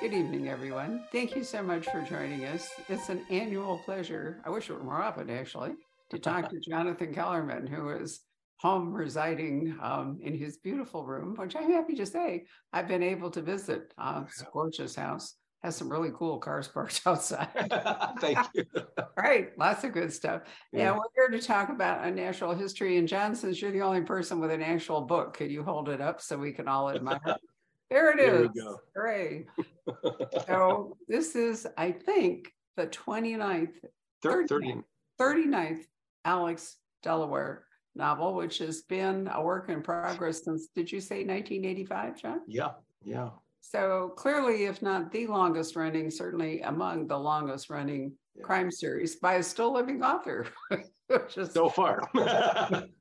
Good evening, everyone. Thank you so much for joining us. It's an annual pleasure. I wish it were more often, actually, to talk to Jonathan Kellerman, who is home residing in his beautiful room, which I'm happy to say I've been able to visit. It's a gorgeous house. Has some really cool cars parked outside. Thank you. Right. Lots of good stuff. Yeah. And we're here to talk about unnatural history. And John, since you're the only person with an actual book, could you hold it up so we can all admire it? There it is. There we go. Hooray. So this is, I think, the 39th Alex Delaware novel, which has been a work in progress since, did you say 1985, John? Yeah. So clearly, if not the longest running, certainly among the longest running crime series by a still living author. So far.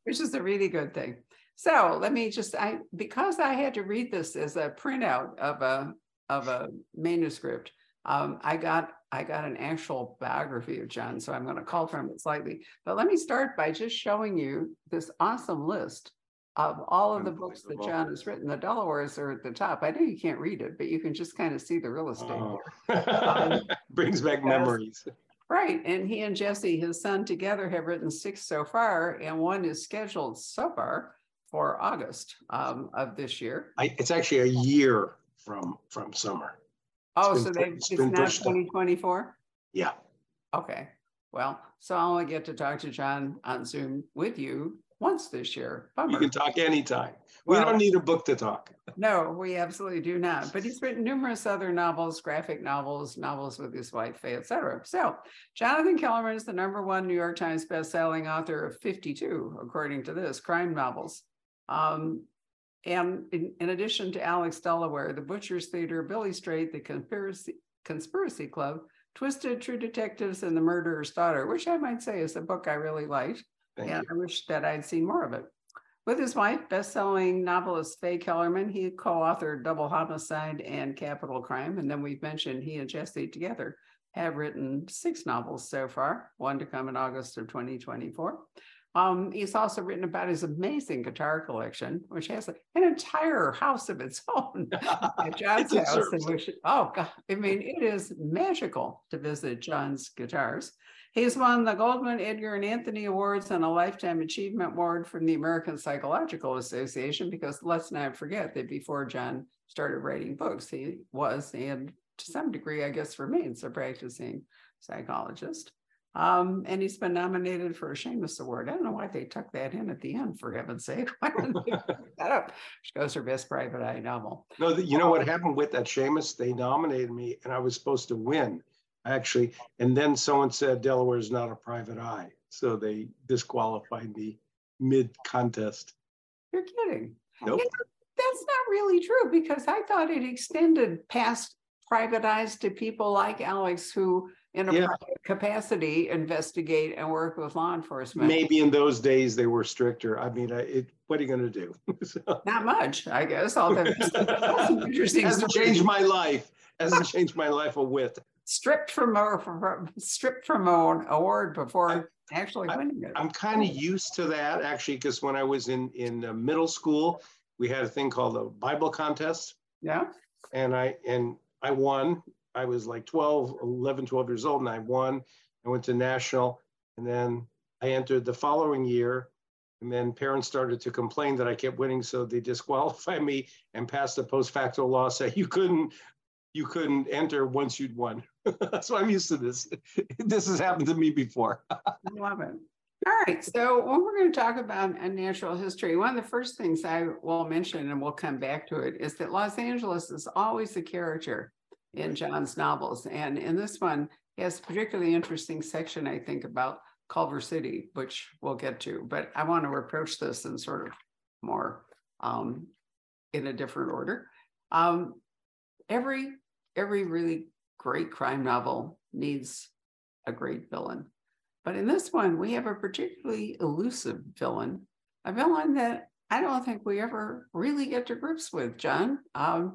Which is a really good thing. So let me just, because I had to read this as a printout of a manuscript, I got an actual biography of John, so I'm going to cull from it slightly. But let me start by just showing you this awesome list of all of the books that John has written. The Delawares are at the top. I know you can't read it, but you can just kind of see the real estate. Brings back memories. Right, and he and Jesse, his son, together have written 6 so far, and one is scheduled so far for August of this year. It's actually a year from summer. It's now 2024? Yeah. Okay. Well, so I'll only get to talk to John on Zoom with you once this year. Bummer. You can talk anytime. We don't need a book to talk. No, we absolutely do not. But he's written numerous other novels, graphic novels, novels with his wife, Faye, etc. So Jonathan Kellerman is the #1 New York Times bestselling author of 52, according to this, crime novels. And in addition to Alex Delaware, The Butcher's Theater, Billy Straight, The Conspiracy Club, Twisted, True Detectives, and The Murderer's Daughter, which I might say is a book I really liked. Thank you. I wish that I'd seen more of it. With his wife, best-selling novelist Faye Kellerman, he co-authored Double Homicide and Capital Crime. And then we've mentioned he and Jesse together have written 6 novels so far, one to come in August of 2024. He's also written about his amazing guitar collection, which has an entire house of its own at John's house. It is magical to visit John's guitars. He's won the Goldman, Edgar, and Anthony Awards and a Lifetime Achievement Award from the American Psychological Association, because let's not forget that before John started writing books, he was, and to some degree, I guess, remains a practicing psychologist. And he's been nominated for a Seamus Award. I don't know why they tucked that in at the end, for heaven's sake. Why didn't they pick that up? She goes, her best private eye novel. No, you know what happened with that Seamus? They nominated me and I was supposed to win, actually. And then someone said, Delaware's not a private eye. So they disqualified me mid-contest. You're kidding. Nope. That's not really true, because I thought it extended past private eyes to people like Alex who, in a private capacity, investigate and work with law enforcement. Maybe in those days they were stricter. I mean, what are you going to do? Not much, I guess. All that interesting. Hasn't changed my life. Hasn't changed my life a whit. Stripped from an award before actually winning it. I'm kind of used to that, actually, because when I was in middle school, we had a thing called a Bible contest. Yeah. And I won. I was like 11, 12 years old, and I won. I went to national, and then I entered the following year, and then parents started to complain that I kept winning, so they disqualified me and passed a post facto law saying you couldn't enter once you'd won. So I'm used to this. This has happened to me before. I love it. All right, so when we're going to talk about unnatural history, one of the first things I will mention, and we'll come back to it, is that Los Angeles is always a character in John's novels. And in this one, he has a particularly interesting section, I think, about Culver City, which we'll get to. But I want to approach this in sort of more in a different order. Every really great crime novel needs a great villain. But in this one, we have a particularly elusive villain, a villain that I don't think we ever really get to grips with, John.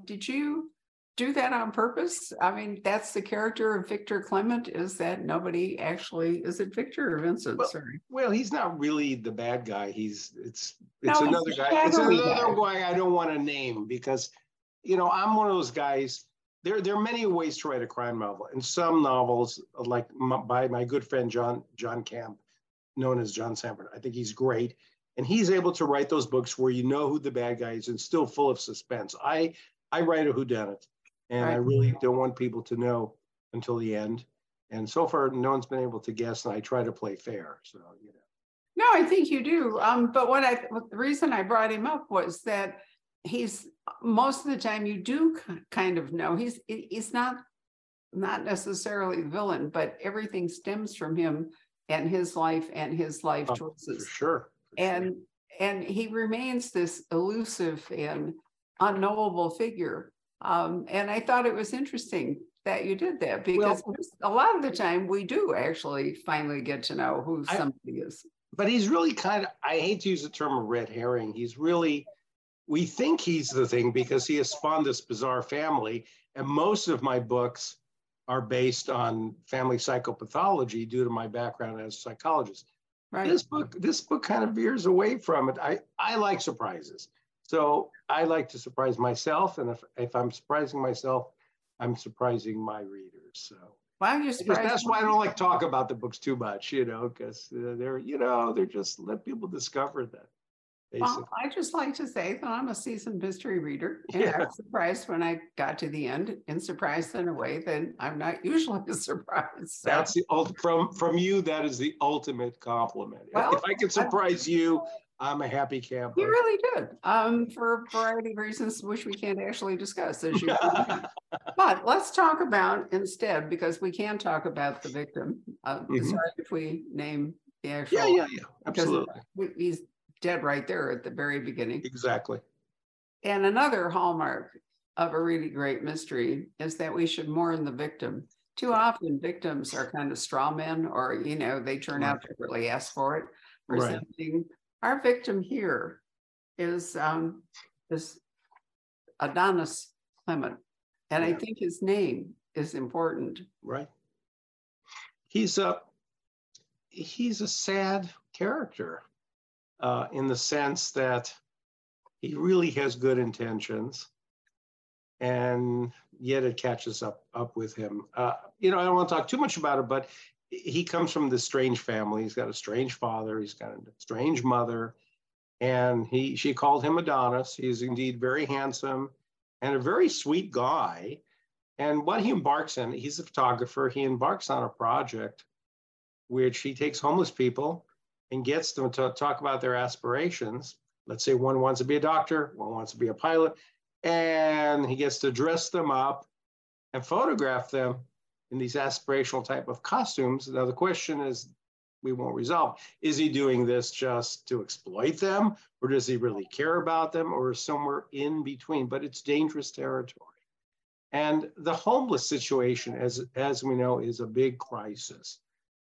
Did you do that on purpose? I mean, that's the character of Victor Clement, is that nobody actually, is it Victor or Vincent? Well, he's not really the bad guy. It's another guy I don't want to name, because, you know, I'm one of those guys There are many ways to write a crime novel, and some novels, like by my good friend John Camp, known as John Sanford. I think he's great, and he's able to write those books where you know who the bad guy is and still full of suspense. I write a whodunit, and I really don't want people to know until the end. And so far, no one's been able to guess, and I try to play fair. So you know. No, I think you do. But the reason I brought him up was that he's most of the time you do kind of know he's not necessarily the villain, but everything stems from him and his life choices. And he remains this elusive and unknowable figure. And I thought it was interesting that you did that, because a lot of the time we do actually finally get to know who somebody is. But he's really kind of, I hate to use the term red herring. He's really, we think he's the thing because he has spawned this bizarre family. And most of my books are based on family psychopathology due to my background as a psychologist. Right. This book kind of veers away from it. I like surprises. So I like to surprise myself. And if I'm surprising myself, I'm surprising my readers. So why are you surprised? That's why I don't like talk about the books too much, you know, because they're just, let people discover that. Well, I just like to say that I'm a seasoned mystery reader, and I was surprised when I got to the end, and surprised in a way that I'm not usually surprised. So. That's from you. That is the ultimate compliment. Well, if I can surprise you, I'm a happy camper. You really did, for a variety of reasons which we can't actually discuss, as you. But let's talk about instead, because we can talk about the victim. Sorry if we name the actual. Yeah, absolutely. He's dead right there at the very beginning. Exactly. And another hallmark of a really great mystery is that we should mourn the victim. Too often victims are kind of straw men, or, you know, they turn out to really ask for it or something. Our victim here is Adonis Clement. And I think his name is important. Right. He's a sad character. In the sense that he really has good intentions, and yet it catches up with him. I don't want to talk too much about it, but he comes from this strange family. He's got a strange father. He's got a strange mother, and she called him Adonis. He's indeed very handsome and a very sweet guy. And what he embarks on, he's a photographer. He embarks on a project which he takes homeless people and gets them to talk about their aspirations. Let's say one wants to be a doctor, one wants to be a pilot, and he gets to dress them up and photograph them in these aspirational type of costumes. Now the question is, we won't resolve, is he doing this just to exploit them, or does he really care about them, or somewhere in between? But it's dangerous territory. And the homeless situation, as we know, is a big crisis.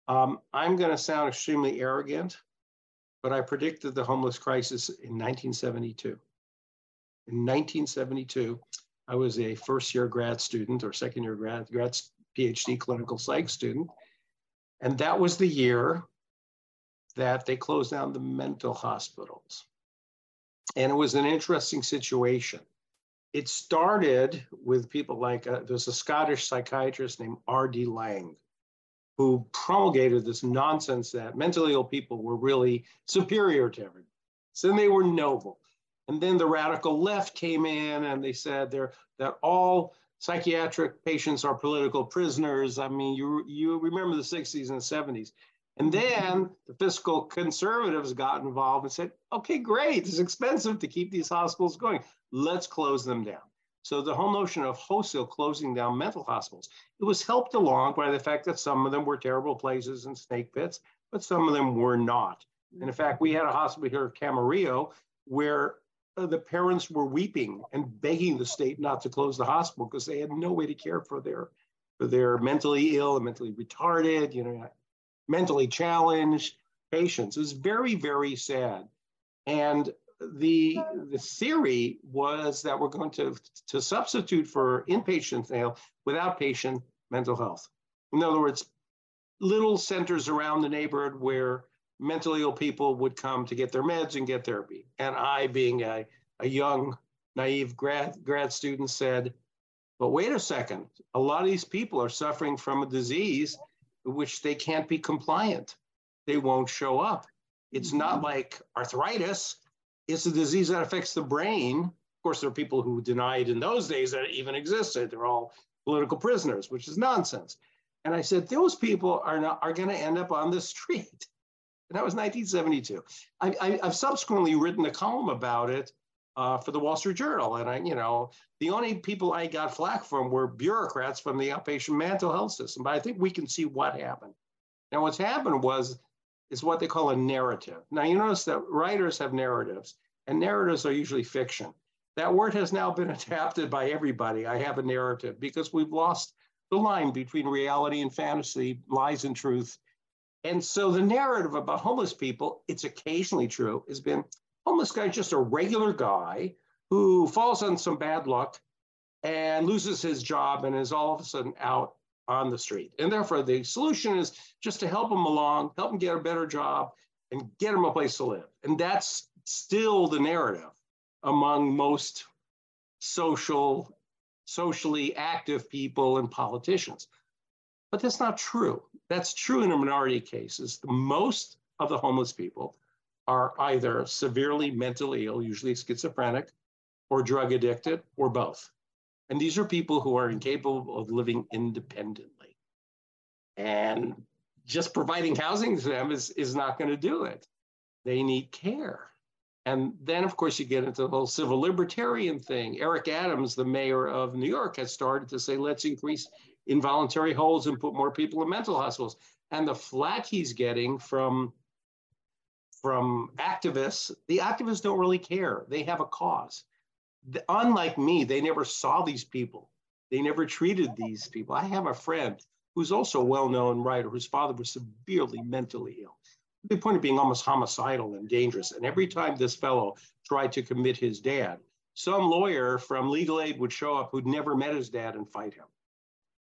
I'm going to sound extremely arrogant, but I predicted the homeless crisis in 1972. In 1972, I was a first-year grad student, or second-year grad PhD clinical psych student, and that was the year that they closed down the mental hospitals. And it was an interesting situation. It started with people like, there's a Scottish psychiatrist named R.D. Lang, who promulgated this nonsense that mentally ill people were really superior to everyone. So then they were noble. And then the radical left came in, and they said that all psychiatric patients are political prisoners. I mean, you remember the 60s and 70s. And then the fiscal conservatives got involved and said, okay, great, it's expensive to keep these hospitals going. Let's close them down. So the whole notion of wholesale closing down mental hospitals, it was helped along by the fact that some of them were terrible places and snake pits, but some of them were not. And in fact, we had a hospital here at Camarillo where the parents were weeping and begging the state not to close the hospital because they had no way to care for their mentally ill and mentally retarded, mentally challenged patients. It was very, very sad. And the theory was that we're going to substitute for inpatient now with outpatient mental health. In other words, little centers around the neighborhood where mentally ill people would come to get their meds and get therapy. And I, being a young, naive grad student, said, But wait a second, a lot of these people are suffering from a disease which they can't be compliant. They won't show up. It's not like arthritis. It's a disease that affects the brain. Of course, there are people who denied in those days that it even existed. They're all political prisoners, which is nonsense. And I said, those people are going to end up on the street. And that was 1972. I've subsequently written a column about it for the Wall Street Journal. And the only people I got flack from were bureaucrats from the outpatient mental health system. But I think we can see what happened. Now, what's happened is what they call a narrative. Now, you notice that writers have narratives, and narratives are usually fiction. That word has now been adapted by everybody. I have a narrative, because we've lost the line between reality and fantasy, lies and truth. And so the narrative about homeless people, it's occasionally true, has been homeless guy, just a regular guy who falls on some bad luck and loses his job and is all of a sudden out on the street. And therefore the solution is just to help him along, help him get a better job and get him a place to live. And that's still the narrative among most socially active people and politicians. But that's not true. That's true in a minority of cases. Most of the homeless people are either severely mentally ill, usually schizophrenic, or drug addicted, or both. And these are people who are incapable of living independently. And just providing housing to them is not going to do it. They need care. And then, of course, you get into the whole civil libertarian thing. Eric Adams, the mayor of New York, has started to say, let's increase involuntary holds and put more people in mental hospitals. And the flack he's getting from activists, the activists don't really care. They have a cause. Unlike me, they never saw these people. They never treated these people. I have a friend who's also a well-known writer whose father was severely mentally ill, to the point of being almost homicidal and dangerous. And every time this fellow tried to commit his dad, some lawyer from legal aid would show up who'd never met his dad and fight him.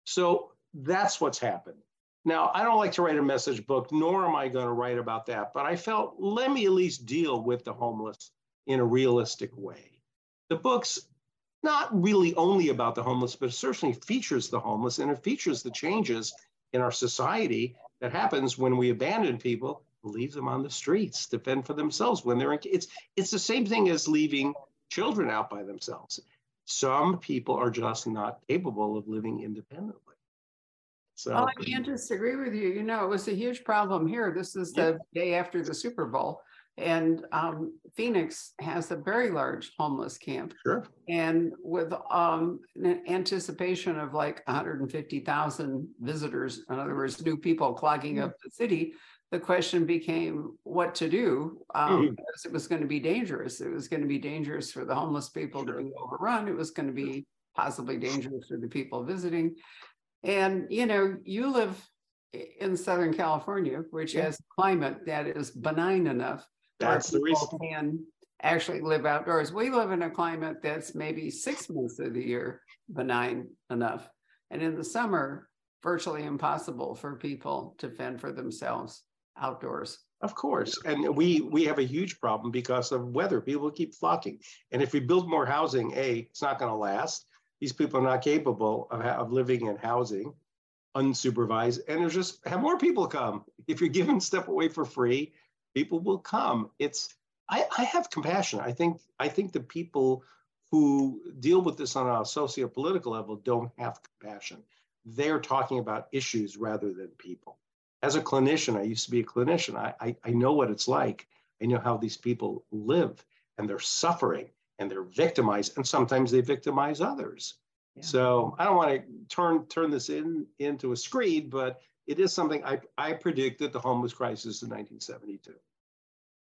So that's what's happened. Now, I don't like to write a message book, nor am I going to write about that, but I felt, let me at least deal with the homeless in a realistic way. The book's not really only about the homeless, but it certainly features the homeless, and it features the changes in our society that happens when we abandon people, leave them on the streets to fend for themselves when they're in. It's the same thing as leaving children out by themselves. Some people are just not capable of living independently. So, well, I can't disagree with you. It was a huge problem here. This is the day after the Super Bowl, and Phoenix has a very large homeless camp. Sure. And with an anticipation of like 150,000 visitors, in other words, new people clogging up the city, the question became what to do, because it was going to be dangerous. It was going to be dangerous for the homeless people to be overrun. It was going to be possibly dangerous for the people visiting. And, you live in Southern California, which has a climate that is benign enough. That's the reason. People can actually live outdoors. We live in a climate that's maybe 6 months of the year benign enough. And in the summer, virtually impossible for people to fend for themselves outdoors. Of course. And we have a huge problem because of weather. People keep flocking. And if we build more housing, it's not going to last. These people are not capable of living in housing, unsupervised, and there's just have more people come. If you're giving stuff away for free, people will come. I have compassion. I think the people who deal with this on a socio-political level don't have compassion. They're talking about issues rather than people. As a clinician, I used to be a clinician. I know what it's like. I know how these people live, and they're suffering. And they're victimized, and sometimes they victimize others. Yeah. So I don't want to turn this into a screed, but it is something I predicted the homeless crisis in 1972.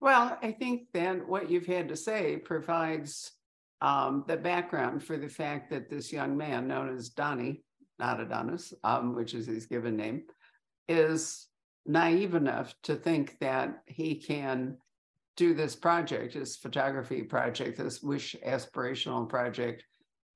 Well, I think then what you've had to say provides the background for the fact that this young man known as Donnie, not Adonis, which is his given name, is naive enough to think that he can do this project, this photography project, this wish aspirational project,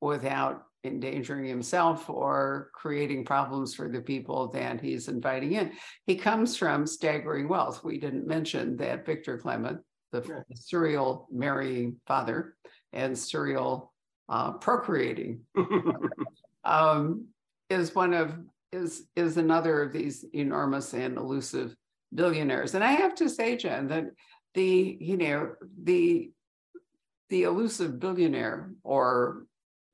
without endangering himself or creating problems for the people that he's inviting in. He comes from staggering wealth. We didn't mention that Victor Clement, the serial marrying father and serial procreating is another of these enormous and elusive billionaires. And I have to say, Jen, that the elusive billionaire, or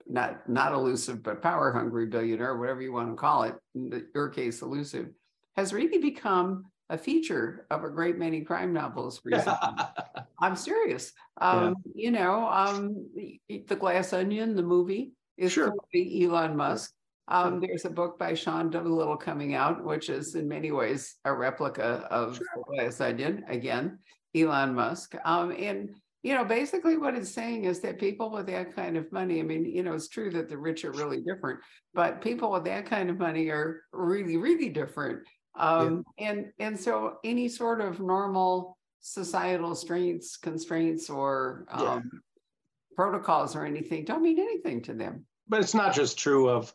not elusive, but power hungry billionaire, whatever you want to call it, in your case, elusive, has really become a feature of a great many crime novels recently. I'm serious. The Glass Onion, the movie, is totally Elon Musk. There's a book by Sean Doolittle coming out, which is in many ways a replica of The Glass Onion, again, Elon Musk. And basically what it's saying is that people with that kind of money, it's true that the rich are really different, but people with that kind of money are really, really different. And so any sort of normal societal constraints or protocols or anything don't mean anything to them. But it's not just true of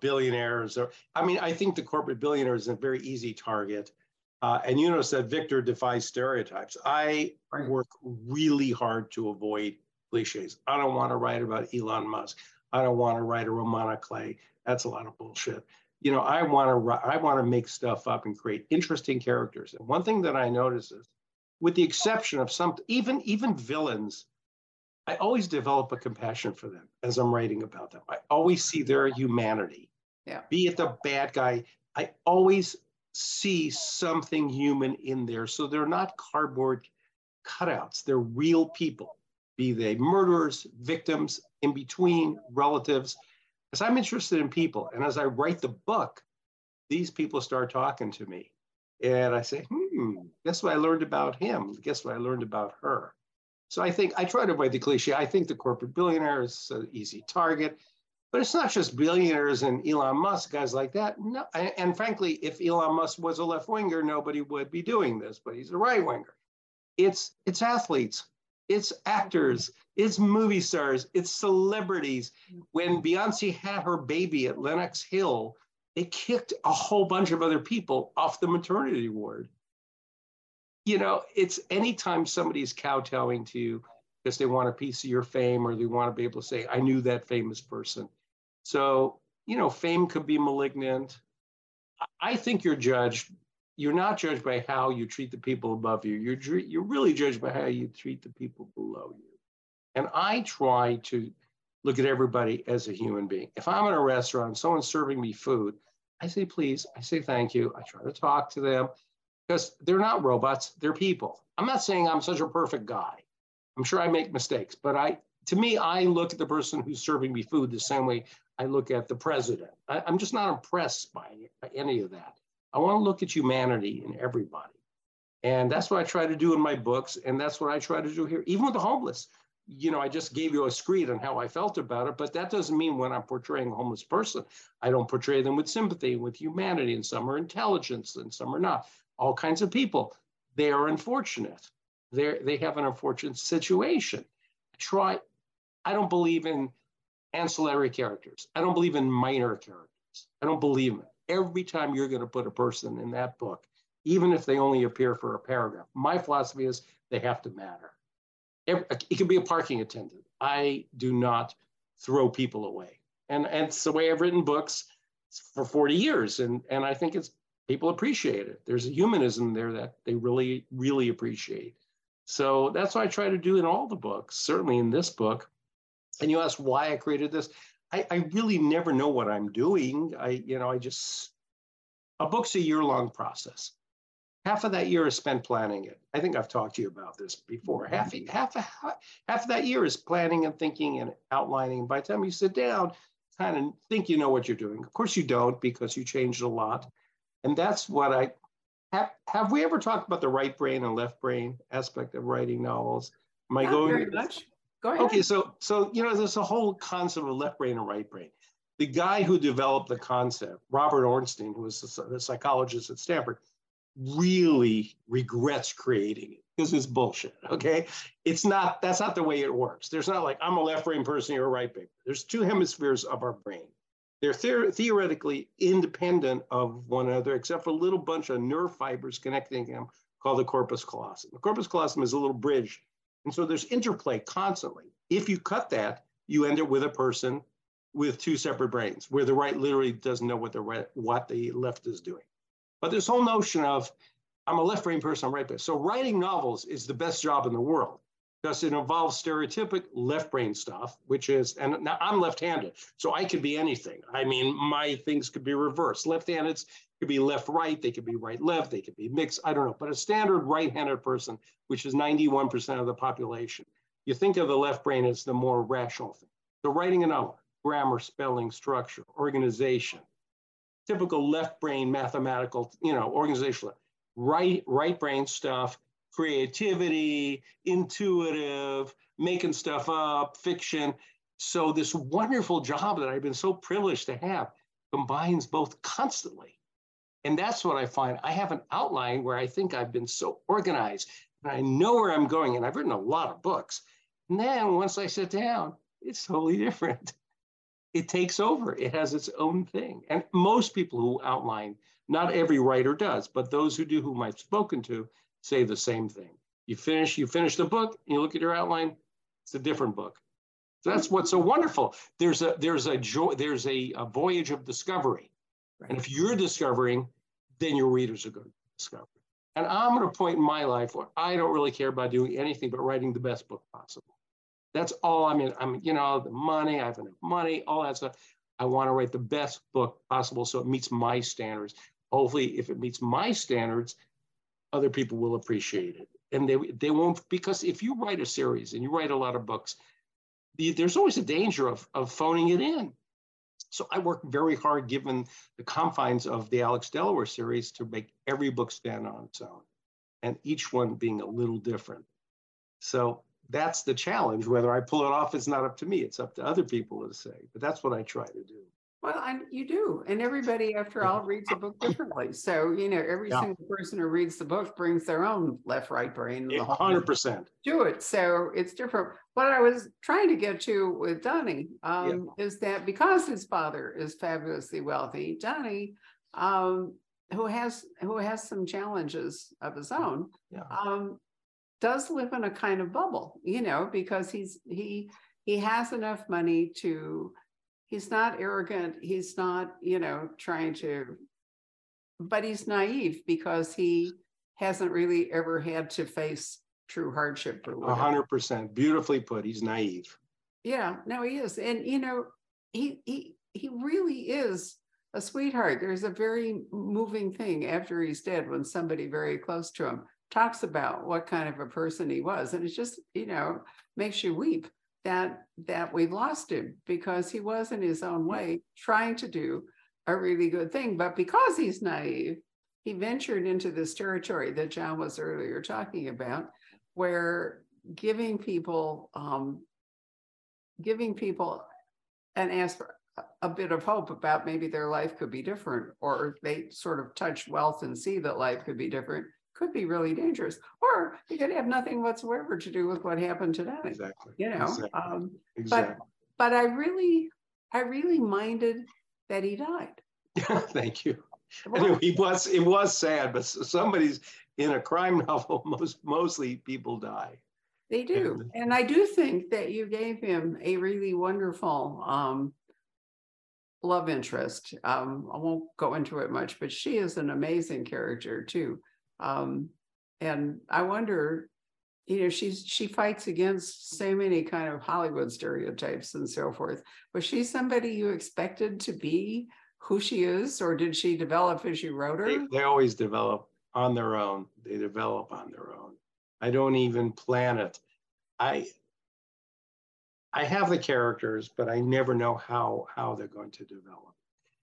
billionaires. I think the corporate billionaire is a very easy target. And you notice that Victor defies stereotypes. I work really hard to avoid cliches. I don't want to write about Elon Musk. I don't want to write a Romana Clay. That's a lot of bullshit. I want to make stuff up and create interesting characters. And one thing that I notice is, with the exception of some, even villains, I always develop a compassion for them as I'm writing about them. I always see their humanity. Yeah. Be it the bad guy, I always see something human in there. So they're not cardboard cutouts. They're real people, be they murderers, victims, in between, relatives. As I'm interested in people, and as I write the book, these people start talking to me. And I say, guess what I learned about him? Guess what I learned about her? So I think I try to avoid the cliche. I think the corporate billionaire is an easy target. But it's not just billionaires and Elon Musk, guys like that. No, and frankly, if Elon Musk was a left-winger, nobody would be doing this, but he's a right-winger. It's athletes, it's actors, it's movie stars, it's celebrities. When Beyonce had her baby at Lenox Hill, it kicked a whole bunch of other people off the maternity ward. It's anytime somebody's kowtowing to you because they want a piece of your fame, or they want to be able to say, I knew that famous person. So, fame could be malignant. I think you're judged. You're not judged by how you treat the people above you. You're really judged by how you treat the people below you. And I try to look at everybody as a human being. If I'm in a restaurant, someone's serving me food, I say, please, I say, thank you. I try to talk to them because they're not robots, they're people. I'm not saying I'm such a perfect guy. I'm sure I make mistakes, but to me, I look at the person who's serving me food the same way I look at the president. I'm just not impressed by any of that. I want to look at humanity in everybody. And that's what I try to do in my books. And that's what I try to do here, even with the homeless. I just gave you a screed on how I felt about it, but that doesn't mean when I'm portraying a homeless person, I don't portray them with sympathy, with humanity, and some are intelligent and some are not. All kinds of people. They are unfortunate. They have an unfortunate situation. I don't believe in ancillary characters. I don't believe in minor characters. I don't believe in it. Every time you're going to put a person in that book, even if they only appear for a paragraph, my philosophy is they have to matter. It could be a parking attendant. I do not throw people away. And it's the way I've written books for 40 years. And I think people appreciate it. There's a humanism there that they really, really appreciate. So that's what I try to do in all the books, certainly in this book. And you ask why I created this. I really never know what I'm doing. A book's a year-long process. Half of that year is spent planning it. I think I've talked to you about this before. Half of that year is planning and thinking and outlining. By the time you sit down, kind of think you know what you're doing. Of course you don't, because you changed a lot. And that's what I... Have we ever talked about the right brain and left brain aspect of writing novels? Am I going very much. Go ahead. Okay, so there's a whole concept of left brain and right brain. The guy who developed the concept, Robert Ornstein, who was a psychologist at Stanford, really regrets creating it because it's bullshit, okay? That's not the way it works. There's not like, I'm a left brain person, you're a right brain. There's two hemispheres of our brain. They're theoretically independent of one another, except for a little bunch of nerve fibers connecting them called the corpus callosum. The corpus callosum is a little bridge. And so there's interplay constantly. If you cut that, you end up with a person with two separate brains, where the right literally doesn't know what the left is doing. But this whole notion of, I'm a left brain person, I'm right brain. So writing novels is the best job in the world because it involves stereotypic left brain stuff, which is, and now I'm left-handed, so I could be anything. I mean, my things could be reversed. Left-handed could be left-right, they could be right-left, they could be mixed, I don't know. But a standard right-handed person, which is 91% of the population, you think of the left brain as the more rational thing. So writing a novel, grammar, spelling, structure, organization, typical left brain mathematical, you know, organizational. Right brain stuff, creativity, intuitive, making stuff up, fiction. So this wonderful job that I've been so privileged to have combines both constantly. And that's what I find. I have an outline where I think I've been so organized and I know where I'm going, and I've written a lot of books. And then once I sit down, it's totally different. It takes over. It has its own thing. And most people who outline, not every writer does, but those who do, whom I've spoken to, say the same thing. You finish the book, and you look at your outline, it's a different book. So that's what's so wonderful. There's a voyage of discovery. Right. And if you're discovering, then your readers are going to discover. And I'm at a point in my life where I don't really care about doing anything but writing the best book possible. That's all I mean. I'm, you know, the money, I have enough money, all that stuff. I want to write the best book possible so it meets my standards. Hopefully, if it meets my standards, other people will appreciate it. And they won't, because if you write a series and you write a lot of books, there's always a danger of phoning it in. So I work very hard, given the confines of the Alex Delaware series, to make every book stand on its own, and each one being a little different. So that's the challenge. Whether I pull it off is not up to me. It's up to other people to say, but that's what I try to do. Well, and you do. And everybody, after all, reads a book differently. So, you know, every single person who reads the book brings their own left, right brain. 100%. Do it. So it's different. What I was trying to get to with Donnie is that because his father is fabulously wealthy, Donnie, who has some challenges of his own, does live in a kind of bubble, you know, because he has enough money to, he's not arrogant, he's not, you know, trying to, but he's naive because he hasn't really ever had to face true hardship. 100%, beautifully put, he's naive. Yeah, no, he is. And, you know, he really is a sweetheart. There's a very moving thing after he's dead when somebody very close to him talks about what kind of a person he was. And it's just, you know, makes you weep that we've lost him, because he was in his own way trying to do a really good thing. But because he's naive, he ventured into this territory that John was earlier talking about, where giving people an aspect, a bit of hope about maybe their life could be different, or they sort of touch wealth and see that life could be different, could be really dangerous, or it could have nothing whatsoever to do with what happened today. Exactly. You know, exactly. Exactly. But I really minded that he died. Thank you. Anyway, it was sad, but somebody's in a crime novel. Mostly people die. They do, and I do think that you gave him a really wonderful love interest. I won't go into it much, but she is an amazing character too. And I wonder, you know, she fights against so many kind of Hollywood stereotypes and so forth. Was she somebody you expected to be who she is, or did she develop as you wrote her? They always develop on their own. They develop on their own. I don't even plan it. I have the characters, but I never know how they're going to develop.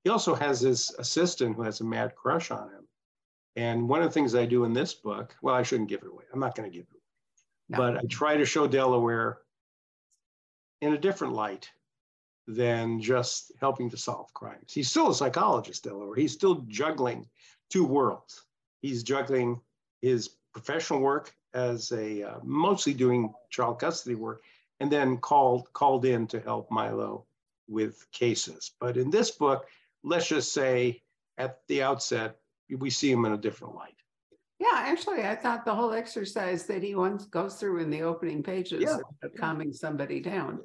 He also has his assistant who has a mad crush on him. And one of the things I do in this book, well, I shouldn't give it away. I'm not going to give it away. No. But I try to show Delaware in a different light than just helping to solve crimes. He's still a psychologist, Delaware. He's still juggling two worlds. He's juggling his professional work as a mostly doing child custody work, and then called in to help Milo with cases. But in this book, let's just say at the outset, we see him in a different light. Yeah, actually, I thought the whole exercise that he once goes through in the opening pages of calming somebody down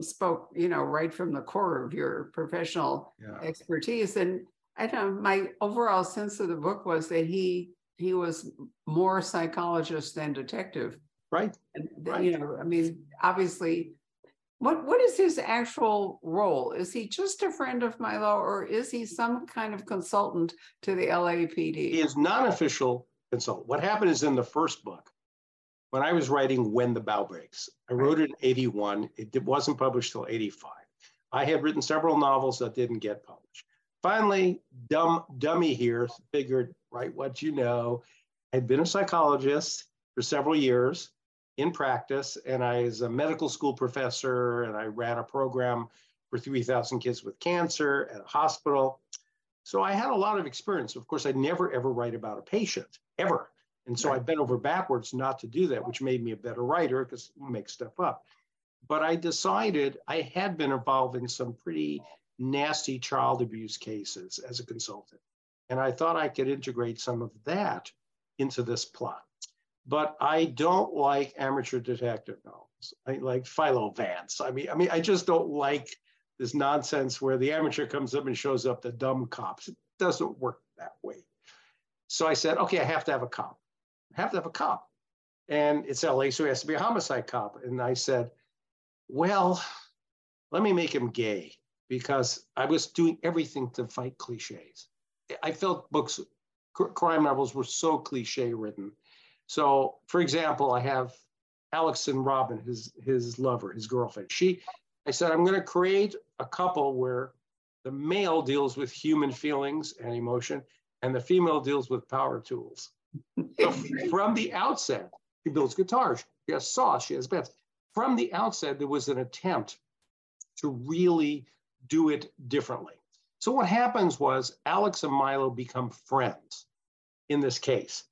spoke, you know, right from the core of your professional expertise. And I don't know, my overall sense of the book was that he was more psychologist than detective. Right. And, you know, I mean, obviously, what is his actual role? Is he just a friend of Milo, or is he some kind of consultant to the LAPD? He is non-official consultant. What happened is in the first book, when I was writing When the Bough Breaks, I wrote it in 81. It wasn't published till 85. I had written several novels that didn't get published. Finally, dummy here figured, write what you know. I'd been a psychologist for several years in practice, and I was a medical school professor, and I ran a program for 3,000 kids with cancer at a hospital. So I had a lot of experience. Of course, I never, ever write about a patient, ever. And so I bent over backwards not to do that, which made me a better writer because you make stuff up. But I decided I had been involved in some pretty nasty child abuse cases as a consultant. And I thought I could integrate some of that into this plot. But I don't like amateur detective novels. I like Philo Vance. I mean, I just don't like this nonsense where the amateur comes up and shows up the dumb cops. It doesn't work that way. So I said, okay, I have to have a cop. I have to have a cop. And it's LA, so he has to be a homicide cop. And I said, well, let me make him gay, because I was doing everything to fight cliches. I felt books, crime novels were so cliche written. So for example, I have Alex and Robin, his lover, his girlfriend. I said, I'm gonna create a couple where the male deals with human feelings and emotion and the female deals with power tools. So from the outset, she builds guitars, she has saws, she has bands. From the outset, there was an attempt to really do it differently. So what happens was Alex and Milo become friends in this case.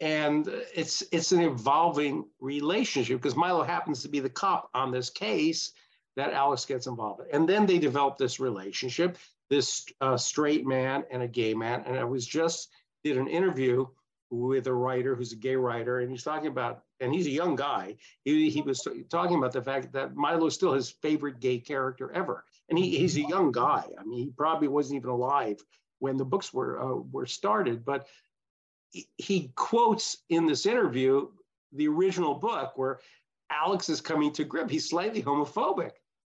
And it's an evolving relationship because Milo happens to be the cop on this case that Alex gets involved in. And then they develop this relationship, this straight man and a gay man. And I was just did an interview with a writer who's a gay writer, and he's talking about, and he's a young guy, he was talking about the fact that Milo's still his favorite gay character ever. And he's a young guy. I mean, he probably wasn't even alive when the books were started, but he quotes in this interview the original book where Alex is coming to grip. He's slightly homophobic.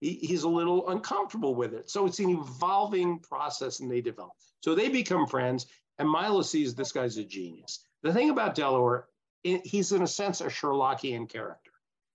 He's a little uncomfortable with it. So it's an evolving process, and they develop. So they become friends, and Milo sees this guy's a genius. The thing about Delaware, he's in a sense a Sherlockian character.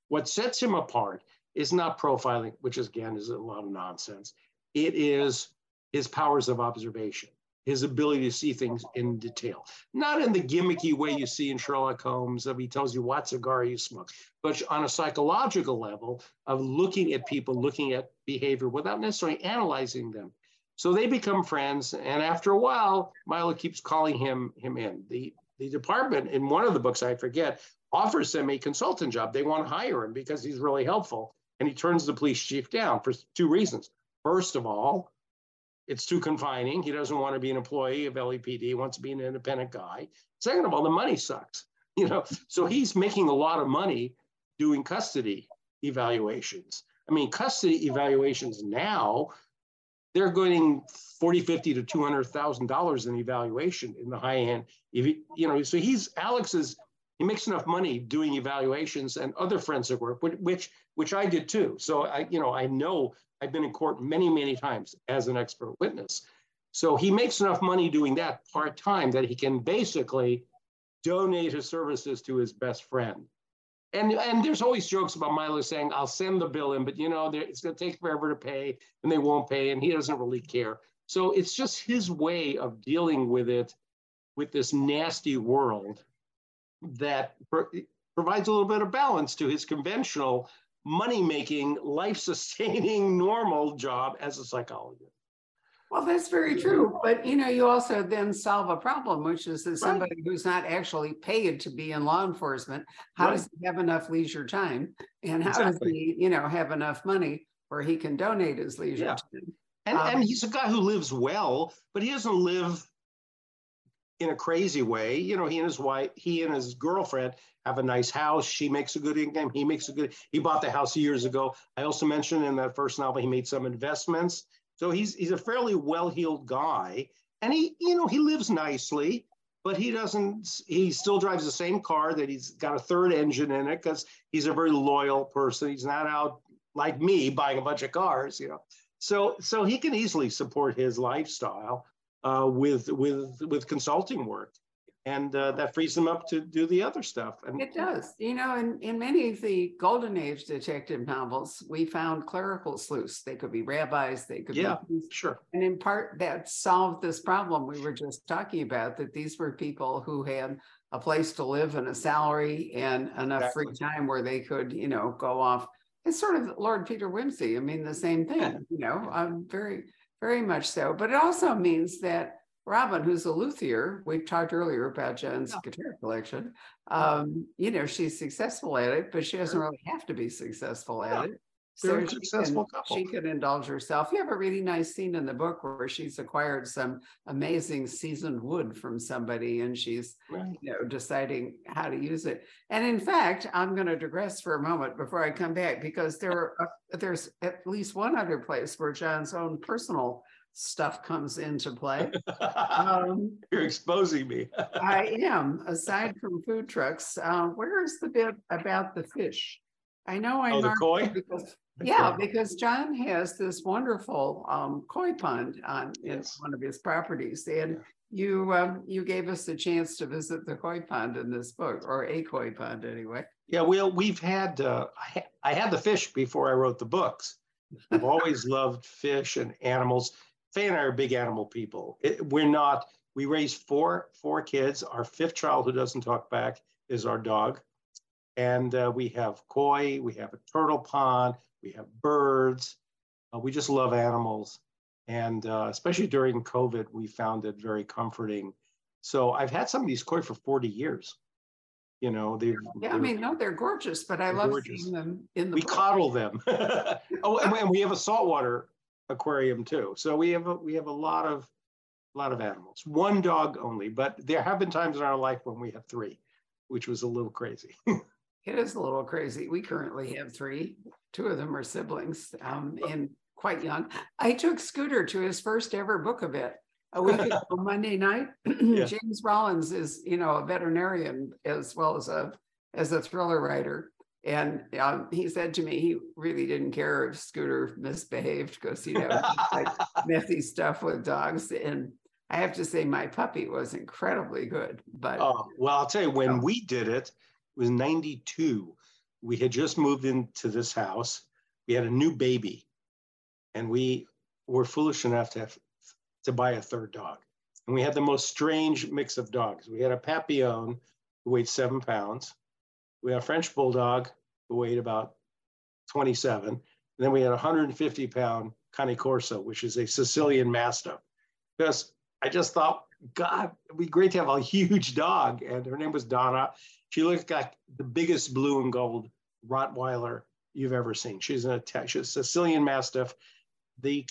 What sets him apart is not profiling, which is, again, is a lot of nonsense. It is his powers of observation, his ability to see things in detail. Not in the gimmicky way you see in Sherlock Holmes of he tells you what cigar you smoke, but on a psychological level of looking at people, looking at behavior without necessarily analyzing them. So they become friends, and after a while, Milo keeps calling him in. The department in one of the books, I forget, offers him a consultant job. They want to hire him because he's really helpful, and he turns the police chief down for two reasons. First of all, it's too confining. He doesn't want to be an employee of LAPD. He wants to be an independent guy. Second of all, the money sucks. You know, so he's making a lot of money doing custody evaluations. I mean, custody evaluations now, they're getting $40,000 to $200,000 in evaluation in the high end. You know, so he makes enough money doing evaluations and other forensic work, which I did too. So I know I've been in court many, many times as an expert witness. So he makes enough money doing that part-time that he can basically donate his services to his best friend. And there's always jokes about Milo saying, I'll send the bill in, but you know, it's going to take forever to pay, and they won't pay, and he doesn't really care. So it's just his way of dealing with it, with this nasty world that provides a little bit of balance to his conventional money-making, life-sustaining, normal job as a psychologist. Well, that's very true. But, you know, you also then solve a problem, which is that somebody who's not actually paid to be in law enforcement, how does he have enough leisure time? And how does he, you know, have enough money where he can donate his leisure time? And he's a guy who lives well, but he doesn't live in a crazy way. You know, he and his girlfriend have a nice house. She makes a good income. He makes a good, he bought the house years ago. I also mentioned in that first novel, he made some investments. So he's a fairly well-heeled guy, and he lives nicely, but he still drives the same car that he's got a third engine in it because he's a very loyal person. He's not out like me buying a bunch of cars, So he can easily support his lifestyle with consulting work, and that frees him up to do the other stuff. And it does, in many of the golden age detective novels, we found clerical sleuths. They could be rabbis, they could be, sure. And in part that solved this problem we were just talking about, that these were people who had a place to live and a salary and enough free time where they could, go off. It's sort of Lord Peter Wimsey. I mean, the same thing, very, very much so. But it also means that Robin, who's a luthier, we've talked earlier about John's guitar collection, she's successful at it, but she doesn't really have to be successful at it. So she can indulge herself. You have a really nice scene in the book where she's acquired some amazing seasoned wood from somebody, and she's deciding how to use it. And in fact, I'm going to digress for a moment before I come back, because there's at least one other place where John's own personal stuff comes into play. You're exposing me. I am. Aside from food trucks, where is the bit about the fish? I know I marked the koi? Because John has this wonderful koi pond on one of his properties, and you gave us a chance to visit the koi pond in this book, or a koi pond anyway. Yeah, well, we've had I had the fish before I wrote the books. I've always loved fish and animals. Faye and I are big animal people. We raised four kids. Our fifth child, who doesn't talk back, is our dog. And we have koi, we have a turtle pond, we have birds. We just love animals. And especially during COVID, we found it very comforting. So I've had some of these koi for 40 years. They're gorgeous, but I love seeing them in the We book. Coddle them. And we have a saltwater aquarium too. So we have a lot of animals. One dog only, but there have been times in our life when we have three, which was a little crazy. It is a little crazy. We currently have three. Two of them are siblings and quite young. I took Scooter to his first ever book event a week ago Monday night. James Rollins is, a veterinarian as well as a thriller writer. And he said to me, he really didn't care if Scooter misbehaved because, messy stuff with dogs. And I have to say my puppy was incredibly good. But I'll tell you, when we did it, was 92. We had just moved into this house. We had a new baby, and we were foolish enough to buy a third dog. And we had the most strange mix of dogs. We had a Papillon who weighed 7 pounds. We had a French Bulldog who weighed about 27. And then we had a 150-pound Cane Corso, which is a Sicilian Mastiff. Because I just thought, God, it'd be great to have a huge dog. And her name was Donna. She looked like the biggest blue and gold Rottweiler you've ever seen. She's a Sicilian Mastiff. They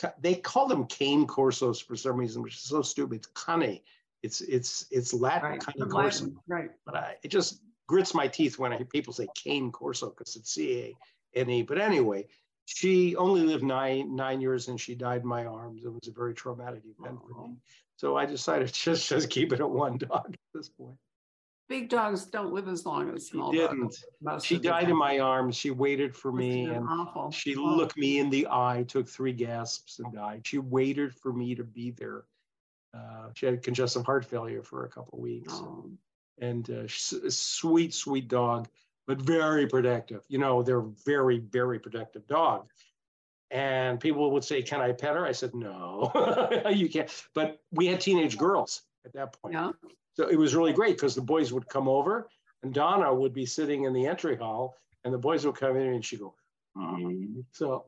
call them cane Corsos for some reason, which is so stupid. It's cane. It's Latin, right. Cane Corso. Latin, right. But it just grits my teeth when I hear people say cane Corso because it's C-A-N-E. But anyway, she only lived nine years, and she died in my arms. It was a very traumatic event for me. So I decided just keep it at one dog at this point. Big dogs don't live as long as small dogs. She died in my arms. She waited for me, and she looked me in the eye, took 3 gasps, and died. She waited for me to be there. She had congestive heart failure for a couple of weeks. Oh. And a sweet, sweet dog, but very protective. They're very, very protective dogs. And people would say, can I pet her? I said, no, you can't. But we had teenage girls at that point. Yeah. So it was really great because the boys would come over and Donna would be sitting in the entry hall and the boys would come in and she'd go, So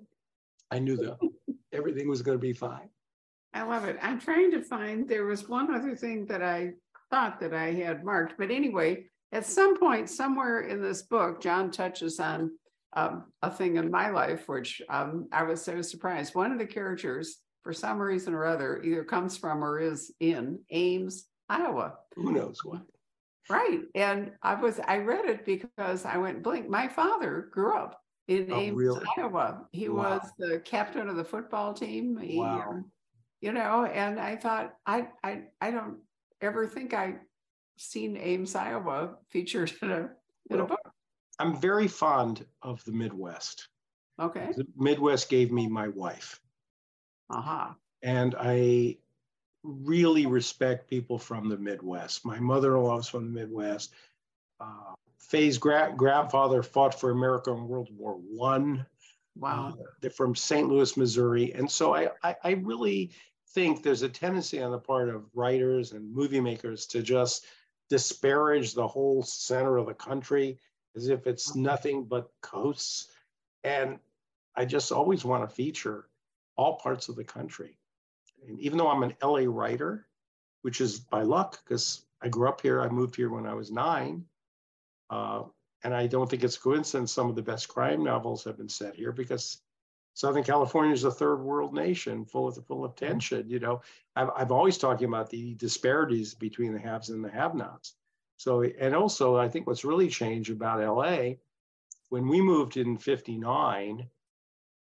I knew that everything was going to be fine. I love it. I'm trying to find, there was one other thing that I thought that I had marked. But anyway, at some point, somewhere in this book, John touches on a thing in my life, which I was so surprised. One of the characters, for some reason or other, either comes from or is in Ames, Iowa. Who knows why? Right. And I read it because I went blank. My father grew up in Ames, Iowa. He was the captain of the football team. He, you know, and I thought, I don't ever think I've seen Ames, Iowa featured in a book. I'm very fond of the Midwest. Okay. The Midwest gave me my wife. Uh-huh. And I really respect people from the Midwest. My mother-in-law is from the Midwest. Faye's grandfather fought for America in World War I. Wow. They're from St. Louis, Missouri. And so I really think there's a tendency on the part of writers and movie makers to just disparage the whole center of the country as if it's nothing but coasts. And I just always want to feature all parts of the country. And even though I'm an LA writer, which is by luck, because I grew up here, I moved here when I was 9. And I don't think it's a coincidence some of the best crime novels have been set here, because Southern California is a third world nation full of tension. You know, I've always talking about the disparities between the haves and the have-nots. So, and also I think what's really changed about LA, when we moved in 1959,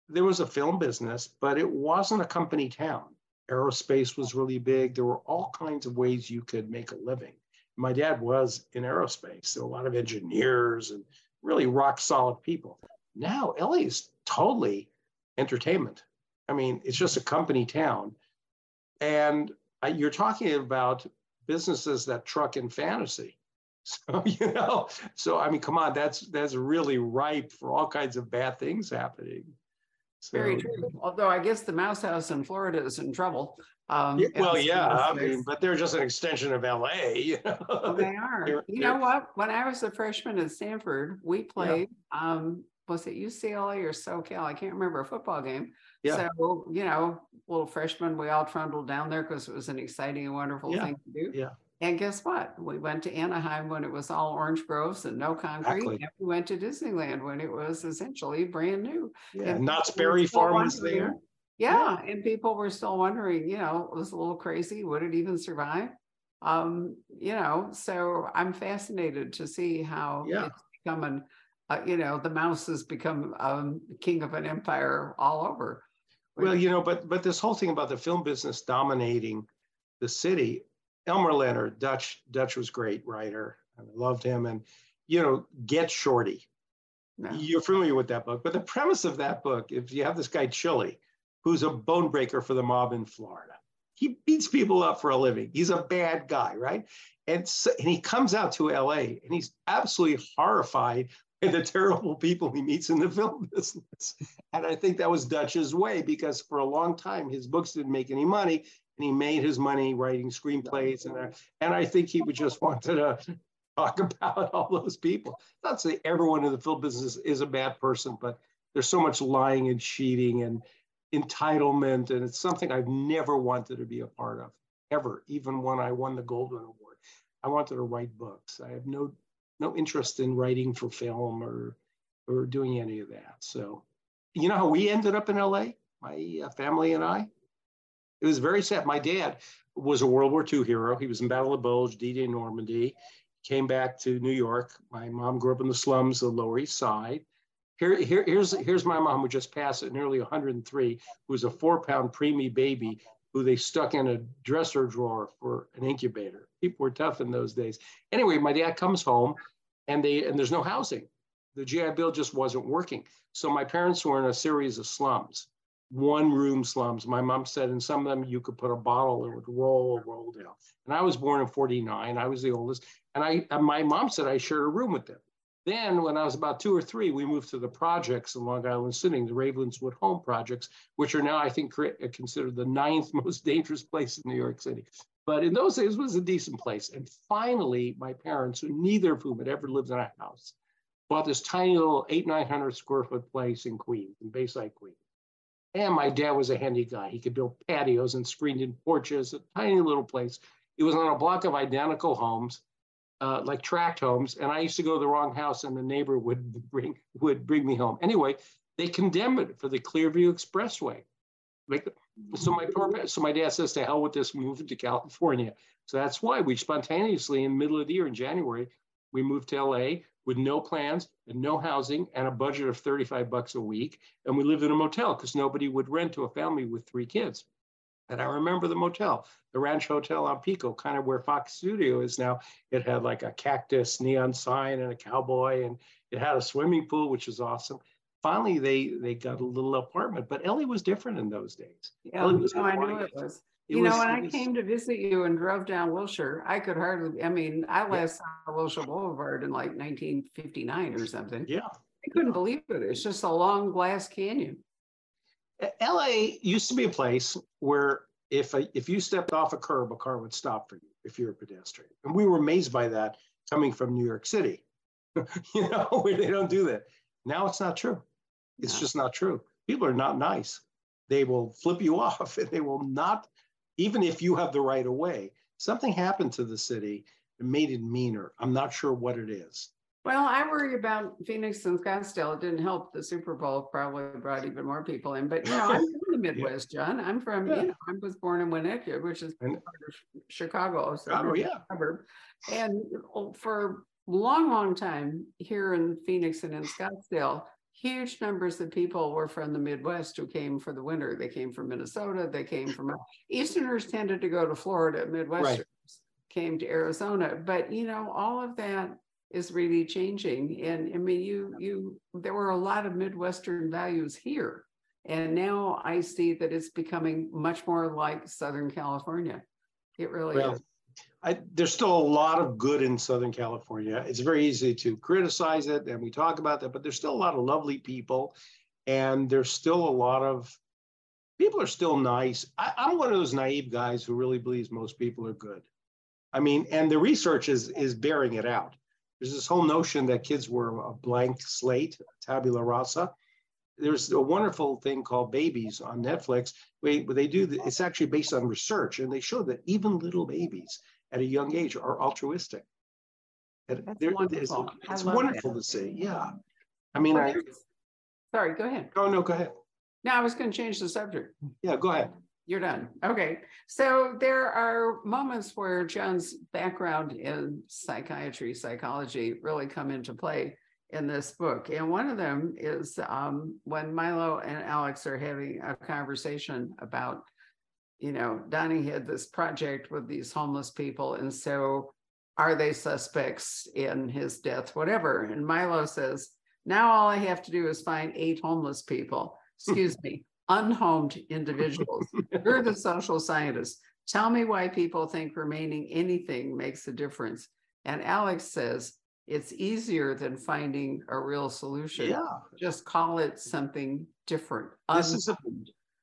there was a film business, but it wasn't a company town. Aerospace was really big. There were all kinds of ways you could make a living. My dad was in aerospace, so a lot of engineers and really rock solid people. Now LA is totally entertainment. I mean, it's just a company town. And you're talking about businesses that truck in fantasy. So, you know, so I mean, come on, that's really ripe for all kinds of bad things happening. So, very true. Although I guess the Mouse House in Florida is in trouble. Well, yeah, I mean, but they're just an extension of LA. You know? Well, they are. You know what? When I was a freshman at Sanford, we played, was it UCLA or SoCal? I can't remember, a football game. Yeah. So, you know, little freshmen, we all trundled down there because it was an exciting and wonderful thing to do. Yeah. And guess what? We went to Anaheim when it was all orange groves and no concrete. Exactly. And we went to Disneyland when it was essentially brand new. Yeah, and Knott's Berry Farm was there. Yeah, and people were still wondering, you know, it was a little crazy. Would it even survive? You know, so I'm fascinated to see how it's become an, you know, the Mouse has become king of an empire all over. Well, you know, but this whole thing about the film business dominating the city, Elmer Leonard, Dutch was a great writer. I loved him. And, you know, Get Shorty. No. You're familiar with that book. But the premise of that book, if you have this guy, Chili, who's a bone breaker for the mob in Florida. He beats people up for a living. He's a bad guy, right? And, so, and he comes out to LA and he's absolutely horrified by the terrible people he meets in the film business. And I think that was Dutch's way, because for a long time, his books didn't make any money. And he made his money writing screenplays, and I think he would just wanted to talk about all those people. Not to say everyone in the film business is a bad person, but there's so much lying and cheating and entitlement, and it's something I've never wanted to be a part of ever. Even when I won the Goldman Award, I wanted to write books. I have no interest in writing for film or doing any of that. So, you know how we ended up in LA, my family and I. It was very sad. My dad was a World War II hero. He was in Battle of Bulge, D-Day, Normandy, came back to New York. My mom grew up in the slums, the Lower East Side. Here's my mom, who just passed at nearly 103, who was a 4-pound preemie baby who they stuck in a dresser drawer for an incubator. People were tough in those days. Anyway, my dad comes home and there's no housing. The GI Bill just wasn't working. So my parents were in a series of slums. One-room slums. My mom said in some of them, you could put a bottle, it would roll down. And I was born in 49. I was the oldest. And my mom said I shared a room with them. Then when I was about 2 or 3, we moved to the projects in Long Island City, the Ravenswood Home Projects, which are now, I think, considered the 9th most dangerous place in New York City. But in those days, it was a decent place. And finally, my parents, who neither of whom had ever lived in a house, bought this tiny little 900 square foot place in Queens, in Bayside, Queens. And my dad was a handy guy. He could build patios and screened-in porches, a tiny little place. It was on a block of identical homes, like tract homes. And I used to go to the wrong house, and the neighbor would bring me home. Anyway, they condemned it for the Clearview Expressway. So my dad says, to hell with this, moving to California. So that's why we spontaneously, in the middle of the year in January, we moved to LA with no plans and no housing and a budget of $35 a week. And we lived in a motel because nobody would rent to a family with three kids. And I remember the motel, the Ranch Hotel on Pico, kind of where Fox Studio is now. It had like a cactus neon sign and a cowboy, and it had a swimming pool, which was awesome. Finally, they got a little apartment, but LA was different in those days. Yeah, I knew it was. When I came to visit you and drove down Wilshire, I could hardly, I last saw Wilshire Boulevard in like 1959 or something. Yeah. I couldn't believe it. It's just a long glass canyon. LA used to be a place where if you stepped off a curb, a car would stop for you if you're a pedestrian. And we were amazed by that coming from New York City. They don't do that. Now it's not true. It's just not true. People are not nice. They will flip you off, and they will not, even if you have the right of way. Something happened to the city that made it meaner. I'm not sure what it is. Well, I worry about Phoenix and Scottsdale. It didn't help. The Super Bowl probably brought even more people in. But I'm from the Midwest, John. I'm from, I was born in Winnetka, which is part of Chicago. Suburb. And for a long, long time here in Phoenix and in Scottsdale, huge numbers of people were from the Midwest who came for the winter. They came from Minnesota. They came from Easterners tended to go to Florida. Midwesterners came to Arizona. But, all of that is really changing. And there were a lot of Midwestern values here. And now I see that it's becoming much more like Southern California. It really is. There's still a lot of good in Southern California. It's very easy to criticize it, and we talk about that, but there's still a lot of lovely people, and there's still a lot of people are still nice. I'm one of those naive guys who really believes most people are good. And the research is bearing it out. There's this whole notion that kids were a blank slate, tabula rasa. There's a wonderful thing called Babies on Netflix. It's actually based on research, and they show that even little babies at a young age are altruistic. Wonderful. It's wonderful to see. Yeah. Sorry, go ahead. Oh, no, go ahead. No, I was going to change the subject. Yeah, go ahead. You're done. Okay. So there are moments where John's background in psychiatry, psychology really come into play in this book. And one of them is when Milo and Alex are having a conversation about, Donnie had this project with these homeless people. And so are they suspects in his death, whatever? And Milo says, now all I have to do is find 8 homeless people, unhomed individuals. You're the social scientist. Tell me why people think remaining anything makes a difference. And Alex says, it's easier than finding a real solution. Yeah. Just call it something different. This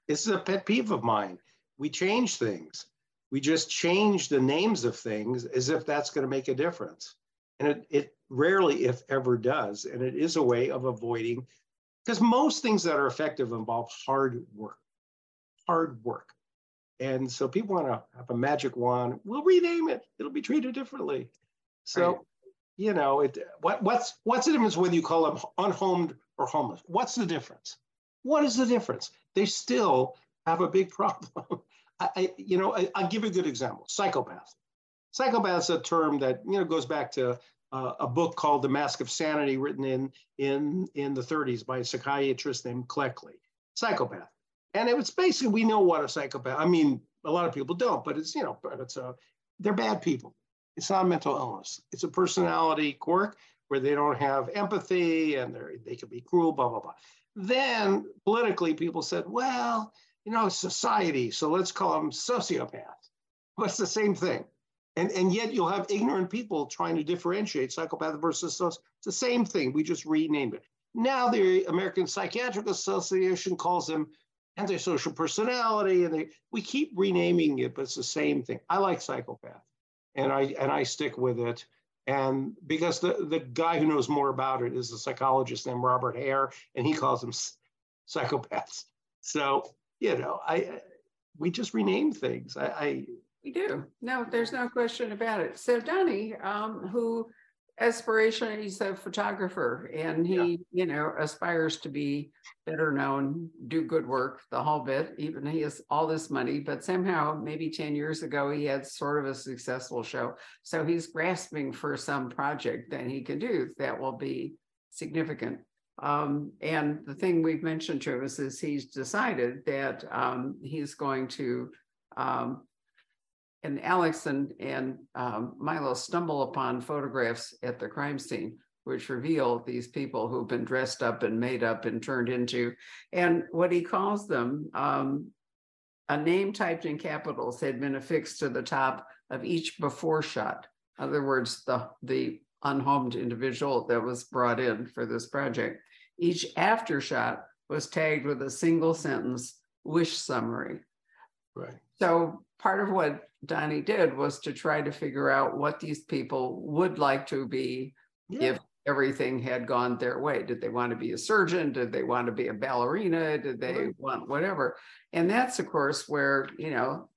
is a pet peeve of mine. We change things. We just change the names of things as if that's going to make a difference. And it rarely, if ever, does. And it is a way of avoiding, because most things that are effective involve hard work. And so people want to have a magic wand. We'll rename it. It'll be treated differently. So. Right. What's the difference whether you call them unhomed or homeless? What's the difference? What is the difference? They still have a big problem. I'll give you a good example. Psychopath. Psychopath's a term that goes back to a book called The Mask of Sanity, written in the 30s by a psychiatrist named Cleckley. Psychopath, and it was basically we know what a psychopath. A lot of people don't, but it's they're bad people. It's not a mental illness. It's a personality quirk where they don't have empathy and they can be cruel, blah, blah, blah. Then politically, people said, well, society, so let's call them sociopaths. But it's the same thing. And yet you'll have ignorant people trying to differentiate psychopath versus sociopath. It's the same thing. We just renamed it. Now the American Psychiatric Association calls them antisocial personality. And we keep renaming it, but it's the same thing. I like psychopath. And I stick with it, and because the guy who knows more about it is a psychologist named Robert Hare, and he calls them psychopaths. So we just rename things. We do. No, there's no question about it. So Donnie, who aspiration. He's a photographer, and he, you know, aspires to be better known, do good work, the whole bit. Even he has all this money, but somehow maybe 10 years ago, he had sort of a successful show. So he's grasping for some project that he can do that will be significant. And the thing we've mentioned to him is he's decided that he's going to, and Alex and Milo stumble upon photographs at the crime scene, which reveal these people who've been dressed up and made up and turned into, and what he calls them, a name typed in capitals had been affixed to the top of each before shot. In other words, the unhomed individual that was brought in for this project. Each after shot was tagged with a single sentence wish summary. Right. So part of what Donnie did was to try to figure out what these people would like to be if everything had gone their way. Did they want to be a surgeon? Did they want to be a ballerina? Did they want whatever? And that's, of course, where, you know,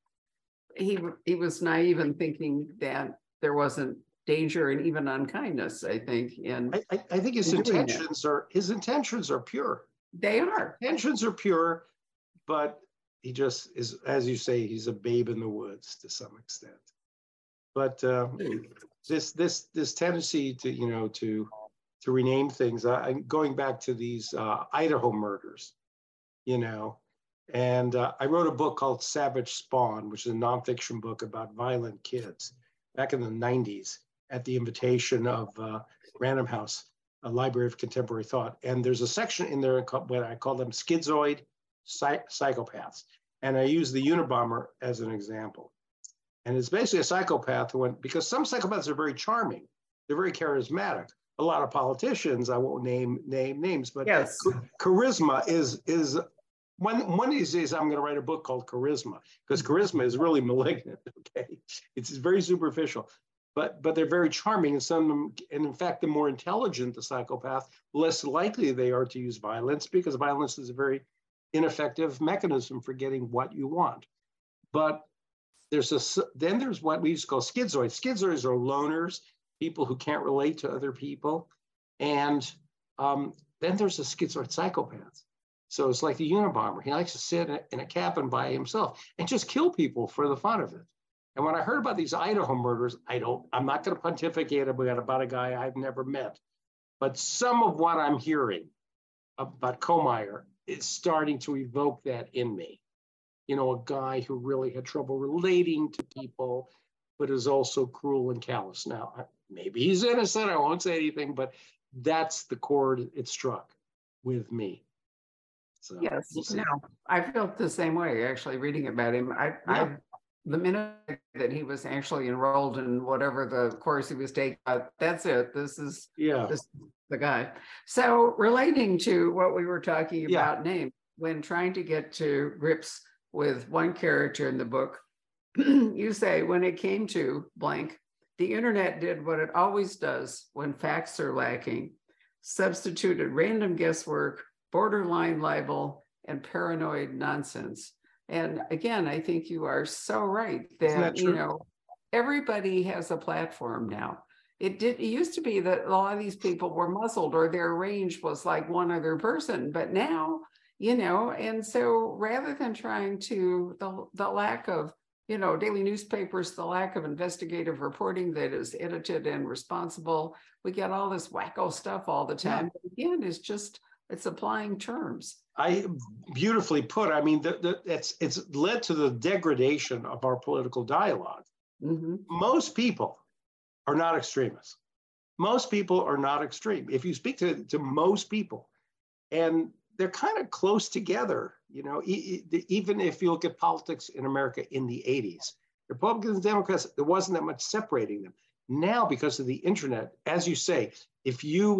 he was naive in thinking that there wasn't danger and even unkindness, I think. And I think his intentions are pure. They are. His intentions are pure, but he just is, as you say, he's a babe in the woods to some extent. But this tendency to, you know, to rename things, I'm going back to these Idaho murders, you know, and I wrote a book called Savage Spawn, which is a nonfiction book about violent kids back in the 90s at the invitation of Random House, a Library of Contemporary Thought. And there's a section in there where I call them schizoid psychopaths, and I use the Unabomber as an example. And it's basically a psychopath who went, because some psychopaths are very charming, they're very charismatic. A lot of politicians, I won't name names, but yes, charisma is one of these days I'm going to write a book called Charisma, because charisma is really malignant. Okay, it's very superficial, but they're very charming, and some of them, and in fact, the more intelligent the psychopath, less likely they are to use violence, because violence is a very ineffective mechanism for getting what you want. But then there's what we used to call schizoids. Schizoids are loners, people who can't relate to other people. And then there's the schizoid psychopath. So it's like the Unabomber. He likes to sit in a cabin by himself and just kill people for the fun of it. And when I heard about these Idaho murders, I'm not going to pontificate about a guy I've never met, but some of what I'm hearing about Kohmeyer is starting to evoke that in me. You know, a guy who really had trouble relating to people, but is also cruel and callous. Now, maybe he's innocent, I won't say anything, but that's the chord it struck with me. So, yes, no, I felt the same way, actually, reading about him. I the minute that he was actually enrolled in whatever the course he was taking, that's it. This is the guy. So relating to what we were talking about names, when trying to get to grips with one character in the book, you say, when it came to blank, the internet did what it always does when facts are lacking, substituted random guesswork, borderline libel, and paranoid nonsense. And again, I think you are so right that, you know, everybody has a platform now. It used to be that a lot of these people were muzzled, or their range was like one other person, but now, you know, and so rather than trying to, the lack of, you know, daily newspapers, the lack of investigative reporting that is edited and responsible, we get all this wacko stuff all the time. Yeah. Again, it's just, it's applying terms. Beautifully put. I mean, it's led to the degradation of our political dialogue. Mm-hmm. Most people are not extremists. Most people are not extreme. If you speak to most people, and they're kind of close together, you know, even if you look at politics in America in the 80s, Republicans and Democrats, there wasn't that much separating them. Now, because of the internet, as you say, if you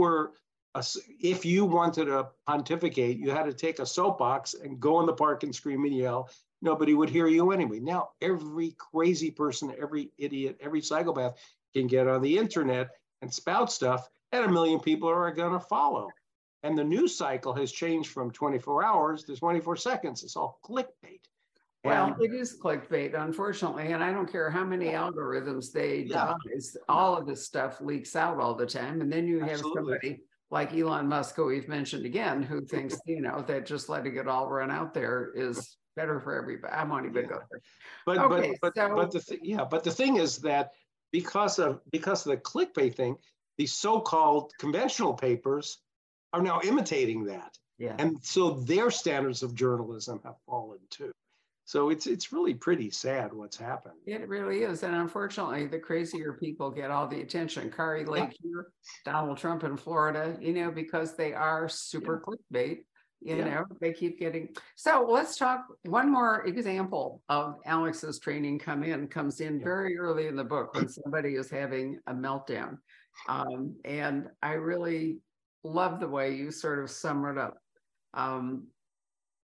wanted to pontificate, you had to take a soapbox and go in the park and scream and yell. Nobody would hear you anyway. Now, every crazy person, every idiot, every psychopath can get on the internet and spout stuff, and 1 million people are going to follow. And the news cycle has changed from 24 hours to 24 seconds. It's all clickbait. Well, it is clickbait, unfortunately, and I don't care how many algorithms they devise. All of this stuff leaks out all the time, and then you have somebody like Elon Musk, who we've mentioned again, who thinks that just letting it all run out there is better for everybody. I won't even go there. But the thing is that because of the clickbait thing, the so-called conventional papers are now imitating that, and so their standards of journalism have fallen too. So it's really pretty sad what's happened. It really is. And unfortunately, the crazier people get all the attention. Kari Lake here, Donald Trump in Florida, because they are super clickbait, you know, they keep getting. So let's talk one more example of Alex's training comes in very early in the book when somebody is having a meltdown. And I really love the way you sort of sum it up.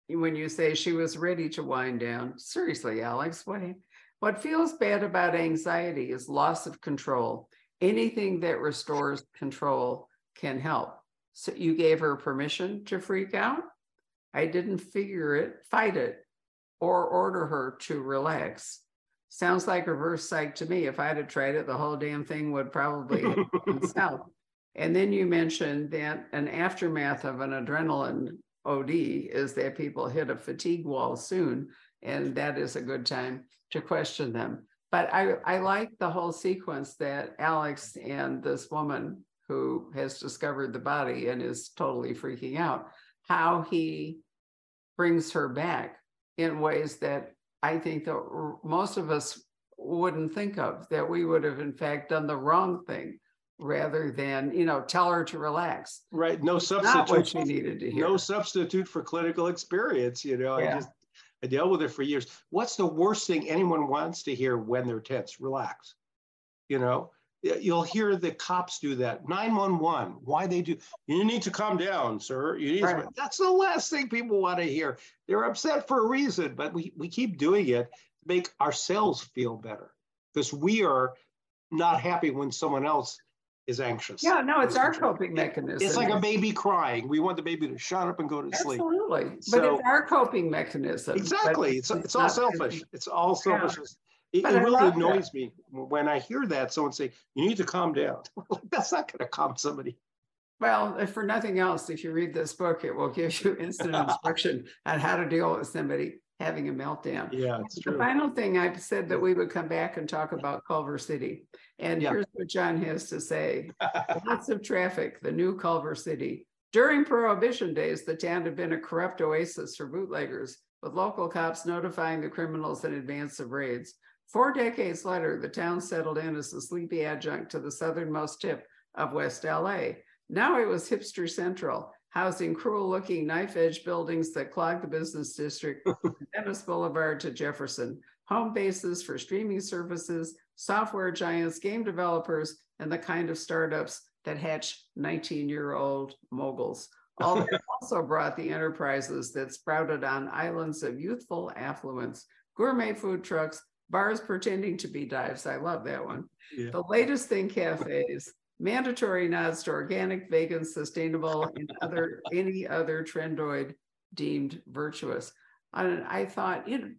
When you say she was ready to wind down. Seriously, Alex, what feels bad about anxiety is loss of control. Anything that restores control can help. So you gave her permission to freak out. I didn't fight it, or order her to relax. Sounds like reverse psych to me. If I'd have tried it, the whole damn thing would probably have gone south. And then you mentioned that an aftermath of an adrenaline OD is that people hit a fatigue wall soon, and that is a good time to question them. But I like the whole sequence that Alex and this woman who has discovered the body and is totally freaking out, how he brings her back in ways that I think that most of us wouldn't think of, that we would have in fact done the wrong thing rather than, tell her to relax. Right. No substitute. Not what she needed to hear. No substitute for clinical experience. I dealt with it for years. What's the worst thing anyone wants to hear when they're tense? Relax. You'll hear the cops do that. 911. Why they do? You need to calm down, sir. You need to, that's the last thing people want to hear. They're upset for a reason, but we keep doing it to make ourselves feel better because we are not happy when someone else is anxious. Yeah, no, it's our coping mechanism. It's like a baby crying. We want the baby to shut up and go to sleep. Absolutely, but it's our coping mechanism. Exactly, it's all selfish. It's all selfishness. It really annoys me when I hear that someone say, you need to calm down. That's not going to calm somebody. Well, if for nothing else, if you read this book, it will give you instant instruction on how to deal with somebody having a meltdown. Yeah, it's true. The final thing I've said that we would come back and talk about Culver City. And here's what John has to say. Lots of traffic, the new Culver City. During Prohibition days, the town had been a corrupt oasis for bootleggers, with local cops notifying the criminals in advance of raids. 4 decades later, the town settled in as a sleepy adjunct to the southernmost tip of West LA. Now it was hipster central, housing cruel-looking knife-edge buildings that clogged the business district from Venice Boulevard to Jefferson, home bases for streaming services, software giants, game developers, and the kind of startups that hatch 19-year-old moguls. All that also brought the enterprises that sprouted on islands of youthful affluence, gourmet food trucks, bars pretending to be dives. I love that one. Yeah. The latest thing, cafes, mandatory nods to organic, vegan, sustainable, and any other trendoid deemed virtuous. And I thought, didn't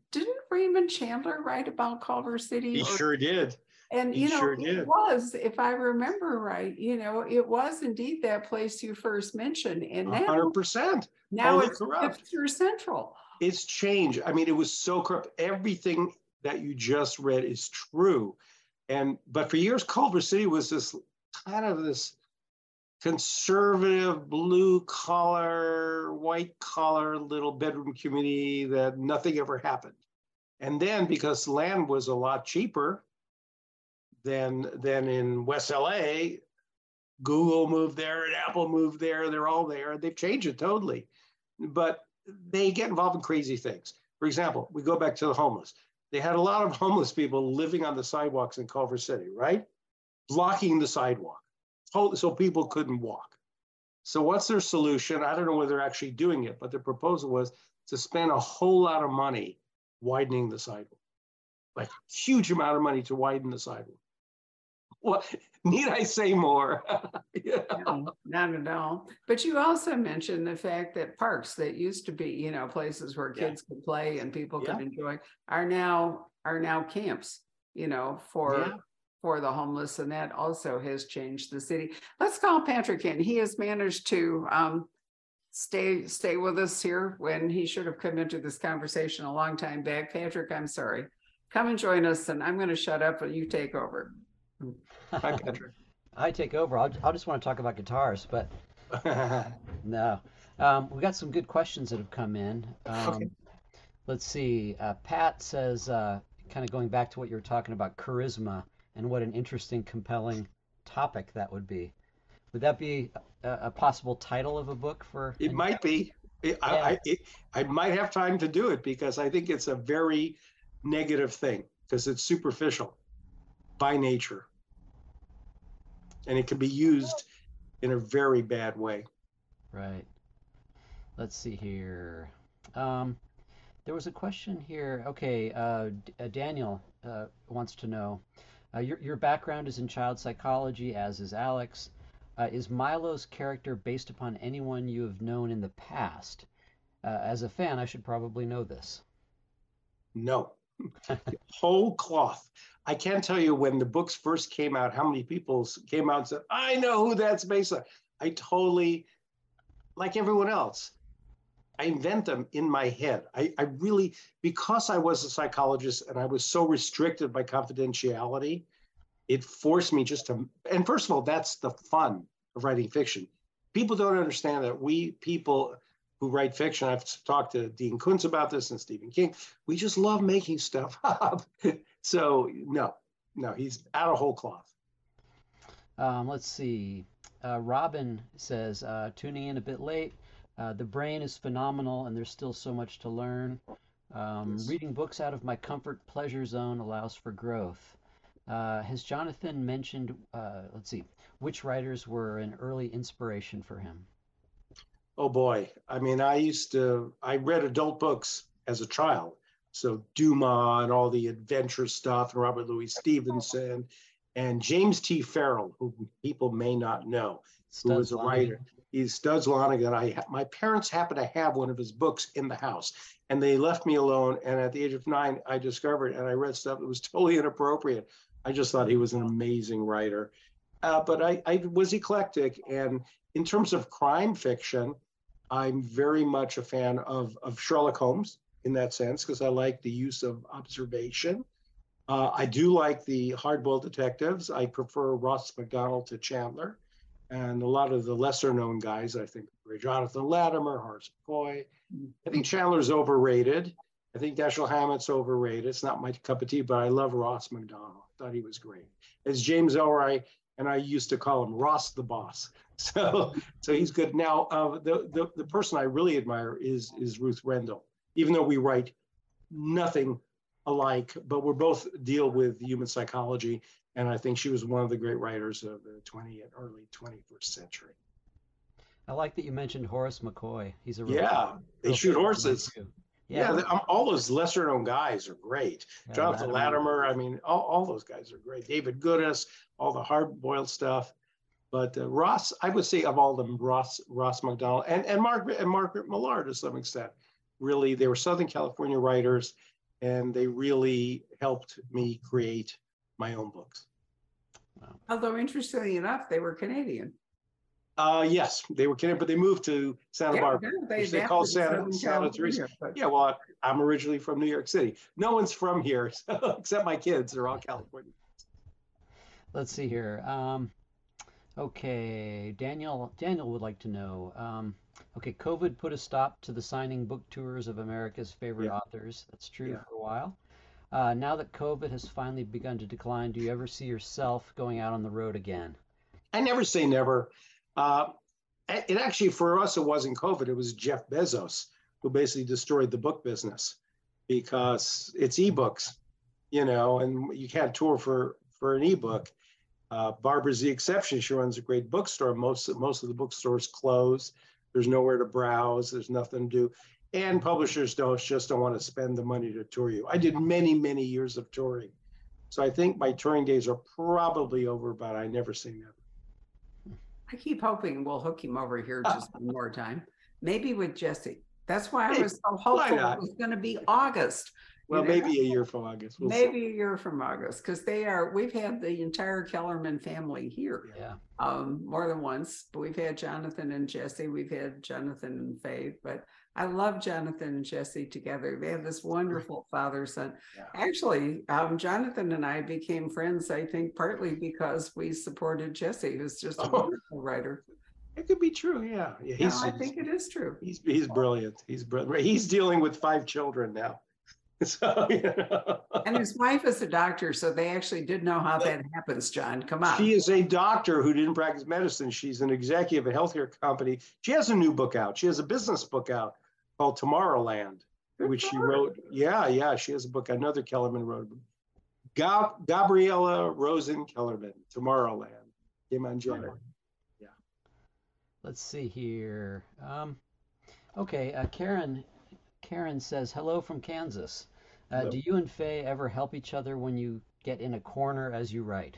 Raymond Chandler write about Culver City? He sure did. And it was, if I remember right, it was indeed that place you first mentioned. And now, 100%. Now it's hipster central. It's changed. I mean, it was so corrupt. Everything that you just read is true, but for years Culver City was this conservative, blue-collar, white-collar little bedroom community that nothing ever happened. And then because land was a lot cheaper than in West LA, Google moved there and Apple moved there. They're all there. They've changed it totally. But they get involved in crazy things. For example, we go back to the homeless. They had a lot of homeless people living on the sidewalks in Culver City, right? Blocking the sidewalk so people couldn't walk. So what's their solution? I don't know whether they're actually doing it, but the proposal was to spend a whole lot of money widening the sidewalk, like a huge amount of money to widen the sidewalk. Well, need I say more? You know? No, not at all. But you also mentioned the fact that parks that used to be, you know, places where kids could play and people could enjoy are now camps, you know, for the homeless. And that also has changed the city. Let's call Patrick in. He has managed to stay with us here when he should have come into this conversation a long time back. Patrick, I'm sorry. Come and join us, and I'm going to shut up and you take over. Hi, Patrick. I take over. I just want to talk about guitars, but no. We got some good questions that have come in. Okay. Let's see. Pat says, kind of going back to what you were talking about, charisma, and what an interesting, compelling topic that would be. Would that be a possible title of a book for? It might be. I might have time to do it because I think it's a very negative thing because it's superficial by nature, and it can be used in a very bad way. Right. Let's see here. There was a question here. Okay, Daniel wants to know, your background is in child psychology, as is Alex. Is Milo's character based upon anyone you have known in the past? As a fan, I should probably know this. No. Whole cloth. I can't tell you when the books first came out, how many people came out and said, I know who that's based on. I totally, like everyone else, I invent them in my head. I really, because I was a psychologist and I was so restricted by confidentiality, it forced me just to, and first of all, that's the fun of writing fiction. People don't understand that we people who write fiction, I've talked to Dean Kuntz about this and Stephen King, we just love making stuff up. So no, he's out of whole cloth. Let's see. Robin says, tuning in a bit late, the brain is phenomenal and there's still so much to learn. Yes. Reading books out of my comfort pleasure zone allows for growth. Has Jonathan mentioned, let's see, which writers were an early inspiration for him? Oh boy, I mean, I read adult books as a child. So Dumas and all the adventure stuff, and Robert Louis Stevenson, and James T. Farrell, who people may not know, who was a writer. He's Studs Lonigan. My parents happened to have one of his books in the house, and they left me alone. And at the age of 9, I discovered and I read stuff that was totally inappropriate. I just thought he was an amazing writer. But I was eclectic. And in terms of crime fiction, I'm very much a fan of Sherlock Holmes in that sense, because I like the use of observation. I do like the hardboiled detectives. I prefer Ross Macdonald to Chandler. And a lot of the lesser-known guys, I think, Jonathan Latimer, Horace McCoy. I think Chandler's overrated. I think Dashiell Hammett's overrated. It's not my cup of tea, but I love Ross Macdonald. Thought he was great. As James Ellroy, and I used to call him Ross the Boss. So he's good. Now, the person I really admire is Ruth Rendell, even though we write nothing alike, but we both deal with human psychology. And I think she was one of the great writers of the early 21st century. I like that you mentioned Horace McCoy. He's a they shoot horses. All those lesser-known guys are great. Yeah, Jonathan Latimer, I mean, all those guys are great. David Goodis, all the hard-boiled stuff. But Ross, I would say of all them, Ross Macdonald and Margaret Millar to some extent. Really, they were Southern California writers, and they really helped me create my own books. Wow. Although interestingly enough, they were Canadian. Yes, they were Canadian, but they moved to Santa Barbara. They call Santa Teresa. But... Yeah, well, I'm originally from New York City. No one's from here, so, except my kids. They're all California. Let's see here. Okay, Daniel would like to know. Okay, COVID put a stop to the signing book tours of America's favorite authors. That's true for a while. Now that COVID has finally begun to decline, do you ever see yourself going out on the road again? I never say never. It actually, for us, it wasn't COVID. It was Jeff Bezos who basically destroyed the book business because it's ebooks, you know, and you can't tour for an ebook. Barbara's the exception. She runs a great bookstore. Most of the bookstores close. There's nowhere to browse. There's nothing to do. And publishers don't want to spend the money to tour you. I did many, many years of touring. So I think my touring days are probably over, but I never say never. I keep hoping we'll hook him over here just one more time. Maybe with Jesse. That's why I was so hopeful it was going to be August. Well, you know? Maybe a year from August. Maybe a year from August, because they are, we've had the entire Kellerman family here more than once. But we've had Jonathan and Jesse. We've had Jonathan and Faye. But I love Jonathan and Jesse together. They have this wonderful father-son. Yeah. Actually, Jonathan and I became friends, I think, partly because we supported Jesse, who's just a wonderful writer. It could be true, yeah he's, no, I think it is true. He's brilliant. He's dealing with 5 children now. So, you know. And his wife is a doctor, so they actually did know how that happens, John. Come on. She is a doctor who didn't practice medicine. She's an executive at a healthcare company. She has a new book out. She has a business book out called Tomorrowland, which she wrote. Yeah. She has a book. Another Kellerman wrote. Gabriella Rosen Kellerman, Tomorrowland. Came on January. Yeah. Let's see here. Okay, Karen says, hello from Kansas. Hello. Do you and Faye ever help each other when you get in a corner as you write?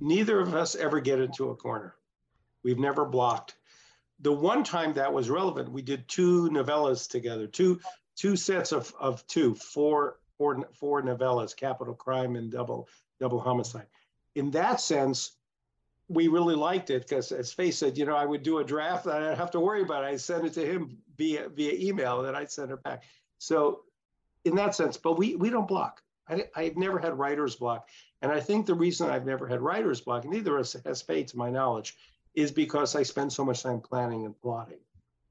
Neither of us ever get into a corner. We've never blocked. The one time that was relevant, we did 2 novellas together, two sets of 2, four novellas, Capital Crime and Double Homicide. In that sense, we really liked it because, as Faye said, you know, I would do a draft that I didn't have to worry about. I send it to him via email, and then I'd send her back. So in that sense, but we don't block. I've never had writer's block. And I think the reason I've never had writer's block, and neither has Faye to my knowledge, is because I spend so much time planning and plotting.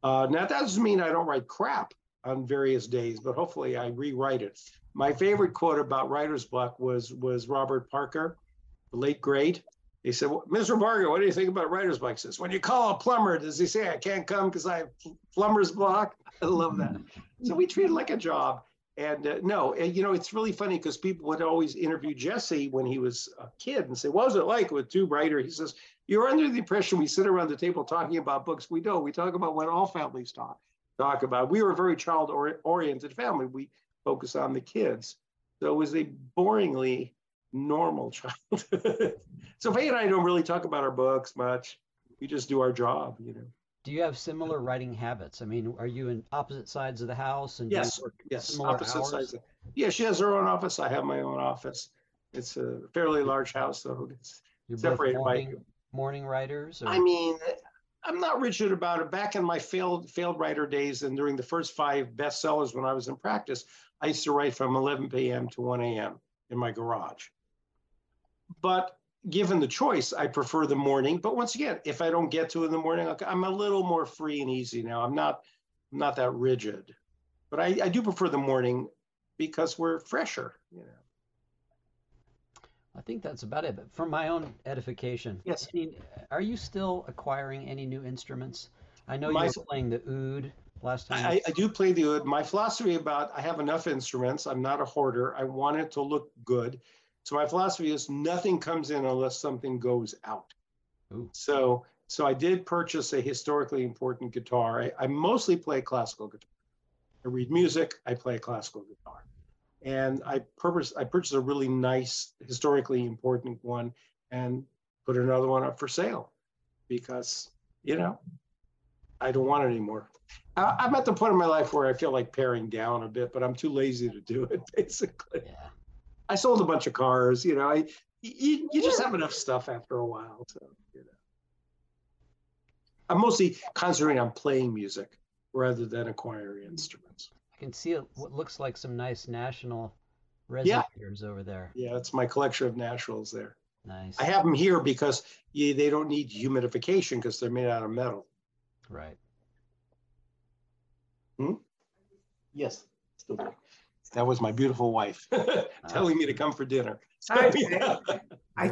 Now, that doesn't mean I don't write crap on various days, but hopefully I rewrite it. My favorite quote about writer's block was Robert Parker, the late great. He said, well, Mr. Parker, what do you think about writer's block? He says, when you call a plumber, does he say I can't come because I have plumber's block? I love that. So we treat it like a job. And no, and you know, it's really funny because people would always interview Jesse when he was a kid and say, what was it like with two writers? He says, you're under the impression we sit around the table talking about books. We don't. We talk about what all families talk about. We were a very child-oriented family. We focus on the kids. So it was a boringly normal childhood. So Faye and I don't really talk about our books much. We just do our job, you know. Do you have similar writing habits? I mean, are you in opposite sides of the house? And yes, opposite sides. Yeah, she has her own office. I have my own office. It's a fairly large house, so it's separated by morning writers. Or? I mean, I'm not rigid about it. Back in my failed writer days, and during the first 5 bestsellers when I was in practice, I used to write from 11 p.m. to 1 a.m. in my garage. But given the choice, I prefer the morning. But once again, if I don't get to in the morning, I'm a little more free and easy now. I'm not that rigid, but I do prefer the morning because we're fresher, you know. I think that's about it. But for my own edification, yes. I mean, are you still acquiring any new instruments? I know you were playing the oud last time. I do play the oud. My philosophy about I have enough instruments. I'm not a hoarder. I want it to look good. So my philosophy is nothing comes in unless something goes out. Ooh. So I did purchase a historically important guitar. I mostly play classical guitar. I read music, I play classical guitar. And I purchased a really nice, historically important one and put another one up for sale because, you know, I don't want it anymore. I'm at the point in my life where I feel like paring down a bit, but I'm too lazy to do it, basically. Yeah. I sold a bunch of cars, you know. You just have enough stuff after a while. So, you know, I'm mostly concentrating on playing music rather than acquiring instruments. I can see what looks like some nice national resonators over there. Yeah, it's my collection of nationals there. Nice. I have them here because they don't need humidification because they're made out of metal. Right. Hmm? Yes. Still there. That was my beautiful wife telling me to come for dinner. So, I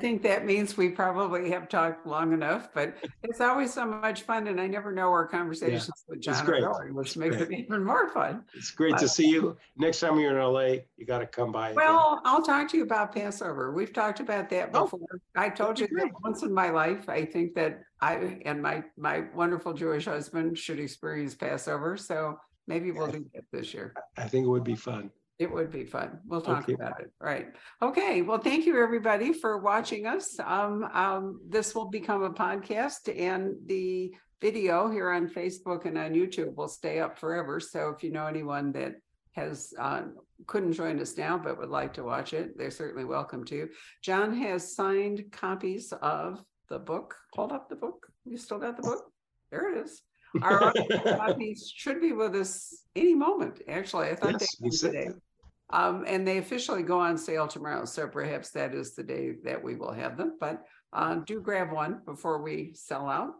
think that means we probably have talked long enough, but it's always so much fun, and I never know our conversations with John are going, which makes it even more fun. It's great to see you. Next time you're in LA, you got to come by. Well, again. I'll talk to you about Passover. We've talked about that before. I told you that once in my life, I think that I and my wonderful Jewish husband should experience Passover. So maybe we'll do that this year. I think it would be fun. It would be fun. We'll talk about it. Right. Okay. Well, thank you everybody for watching us. This will become a podcast, and the video here on Facebook and on YouTube will stay up forever. So if you know anyone that has couldn't join us now but would like to watch it, they're certainly welcome to. John has signed copies of the book. Hold up the book. You still got the book? There it is. Our copies should be with us any moment. Actually, I thought they came today. And they officially go on sale tomorrow, so perhaps that is the day that we will have them. But do grab one before we sell out.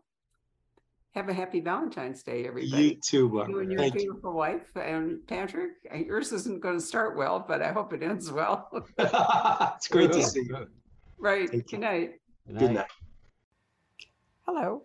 Have a happy Valentine's Day, everybody. You too, Barbara. You and your beautiful wife. And Patrick, yours isn't going to start well, but I hope it ends well. It's great to see you. Right. Good night. Good night. Hello.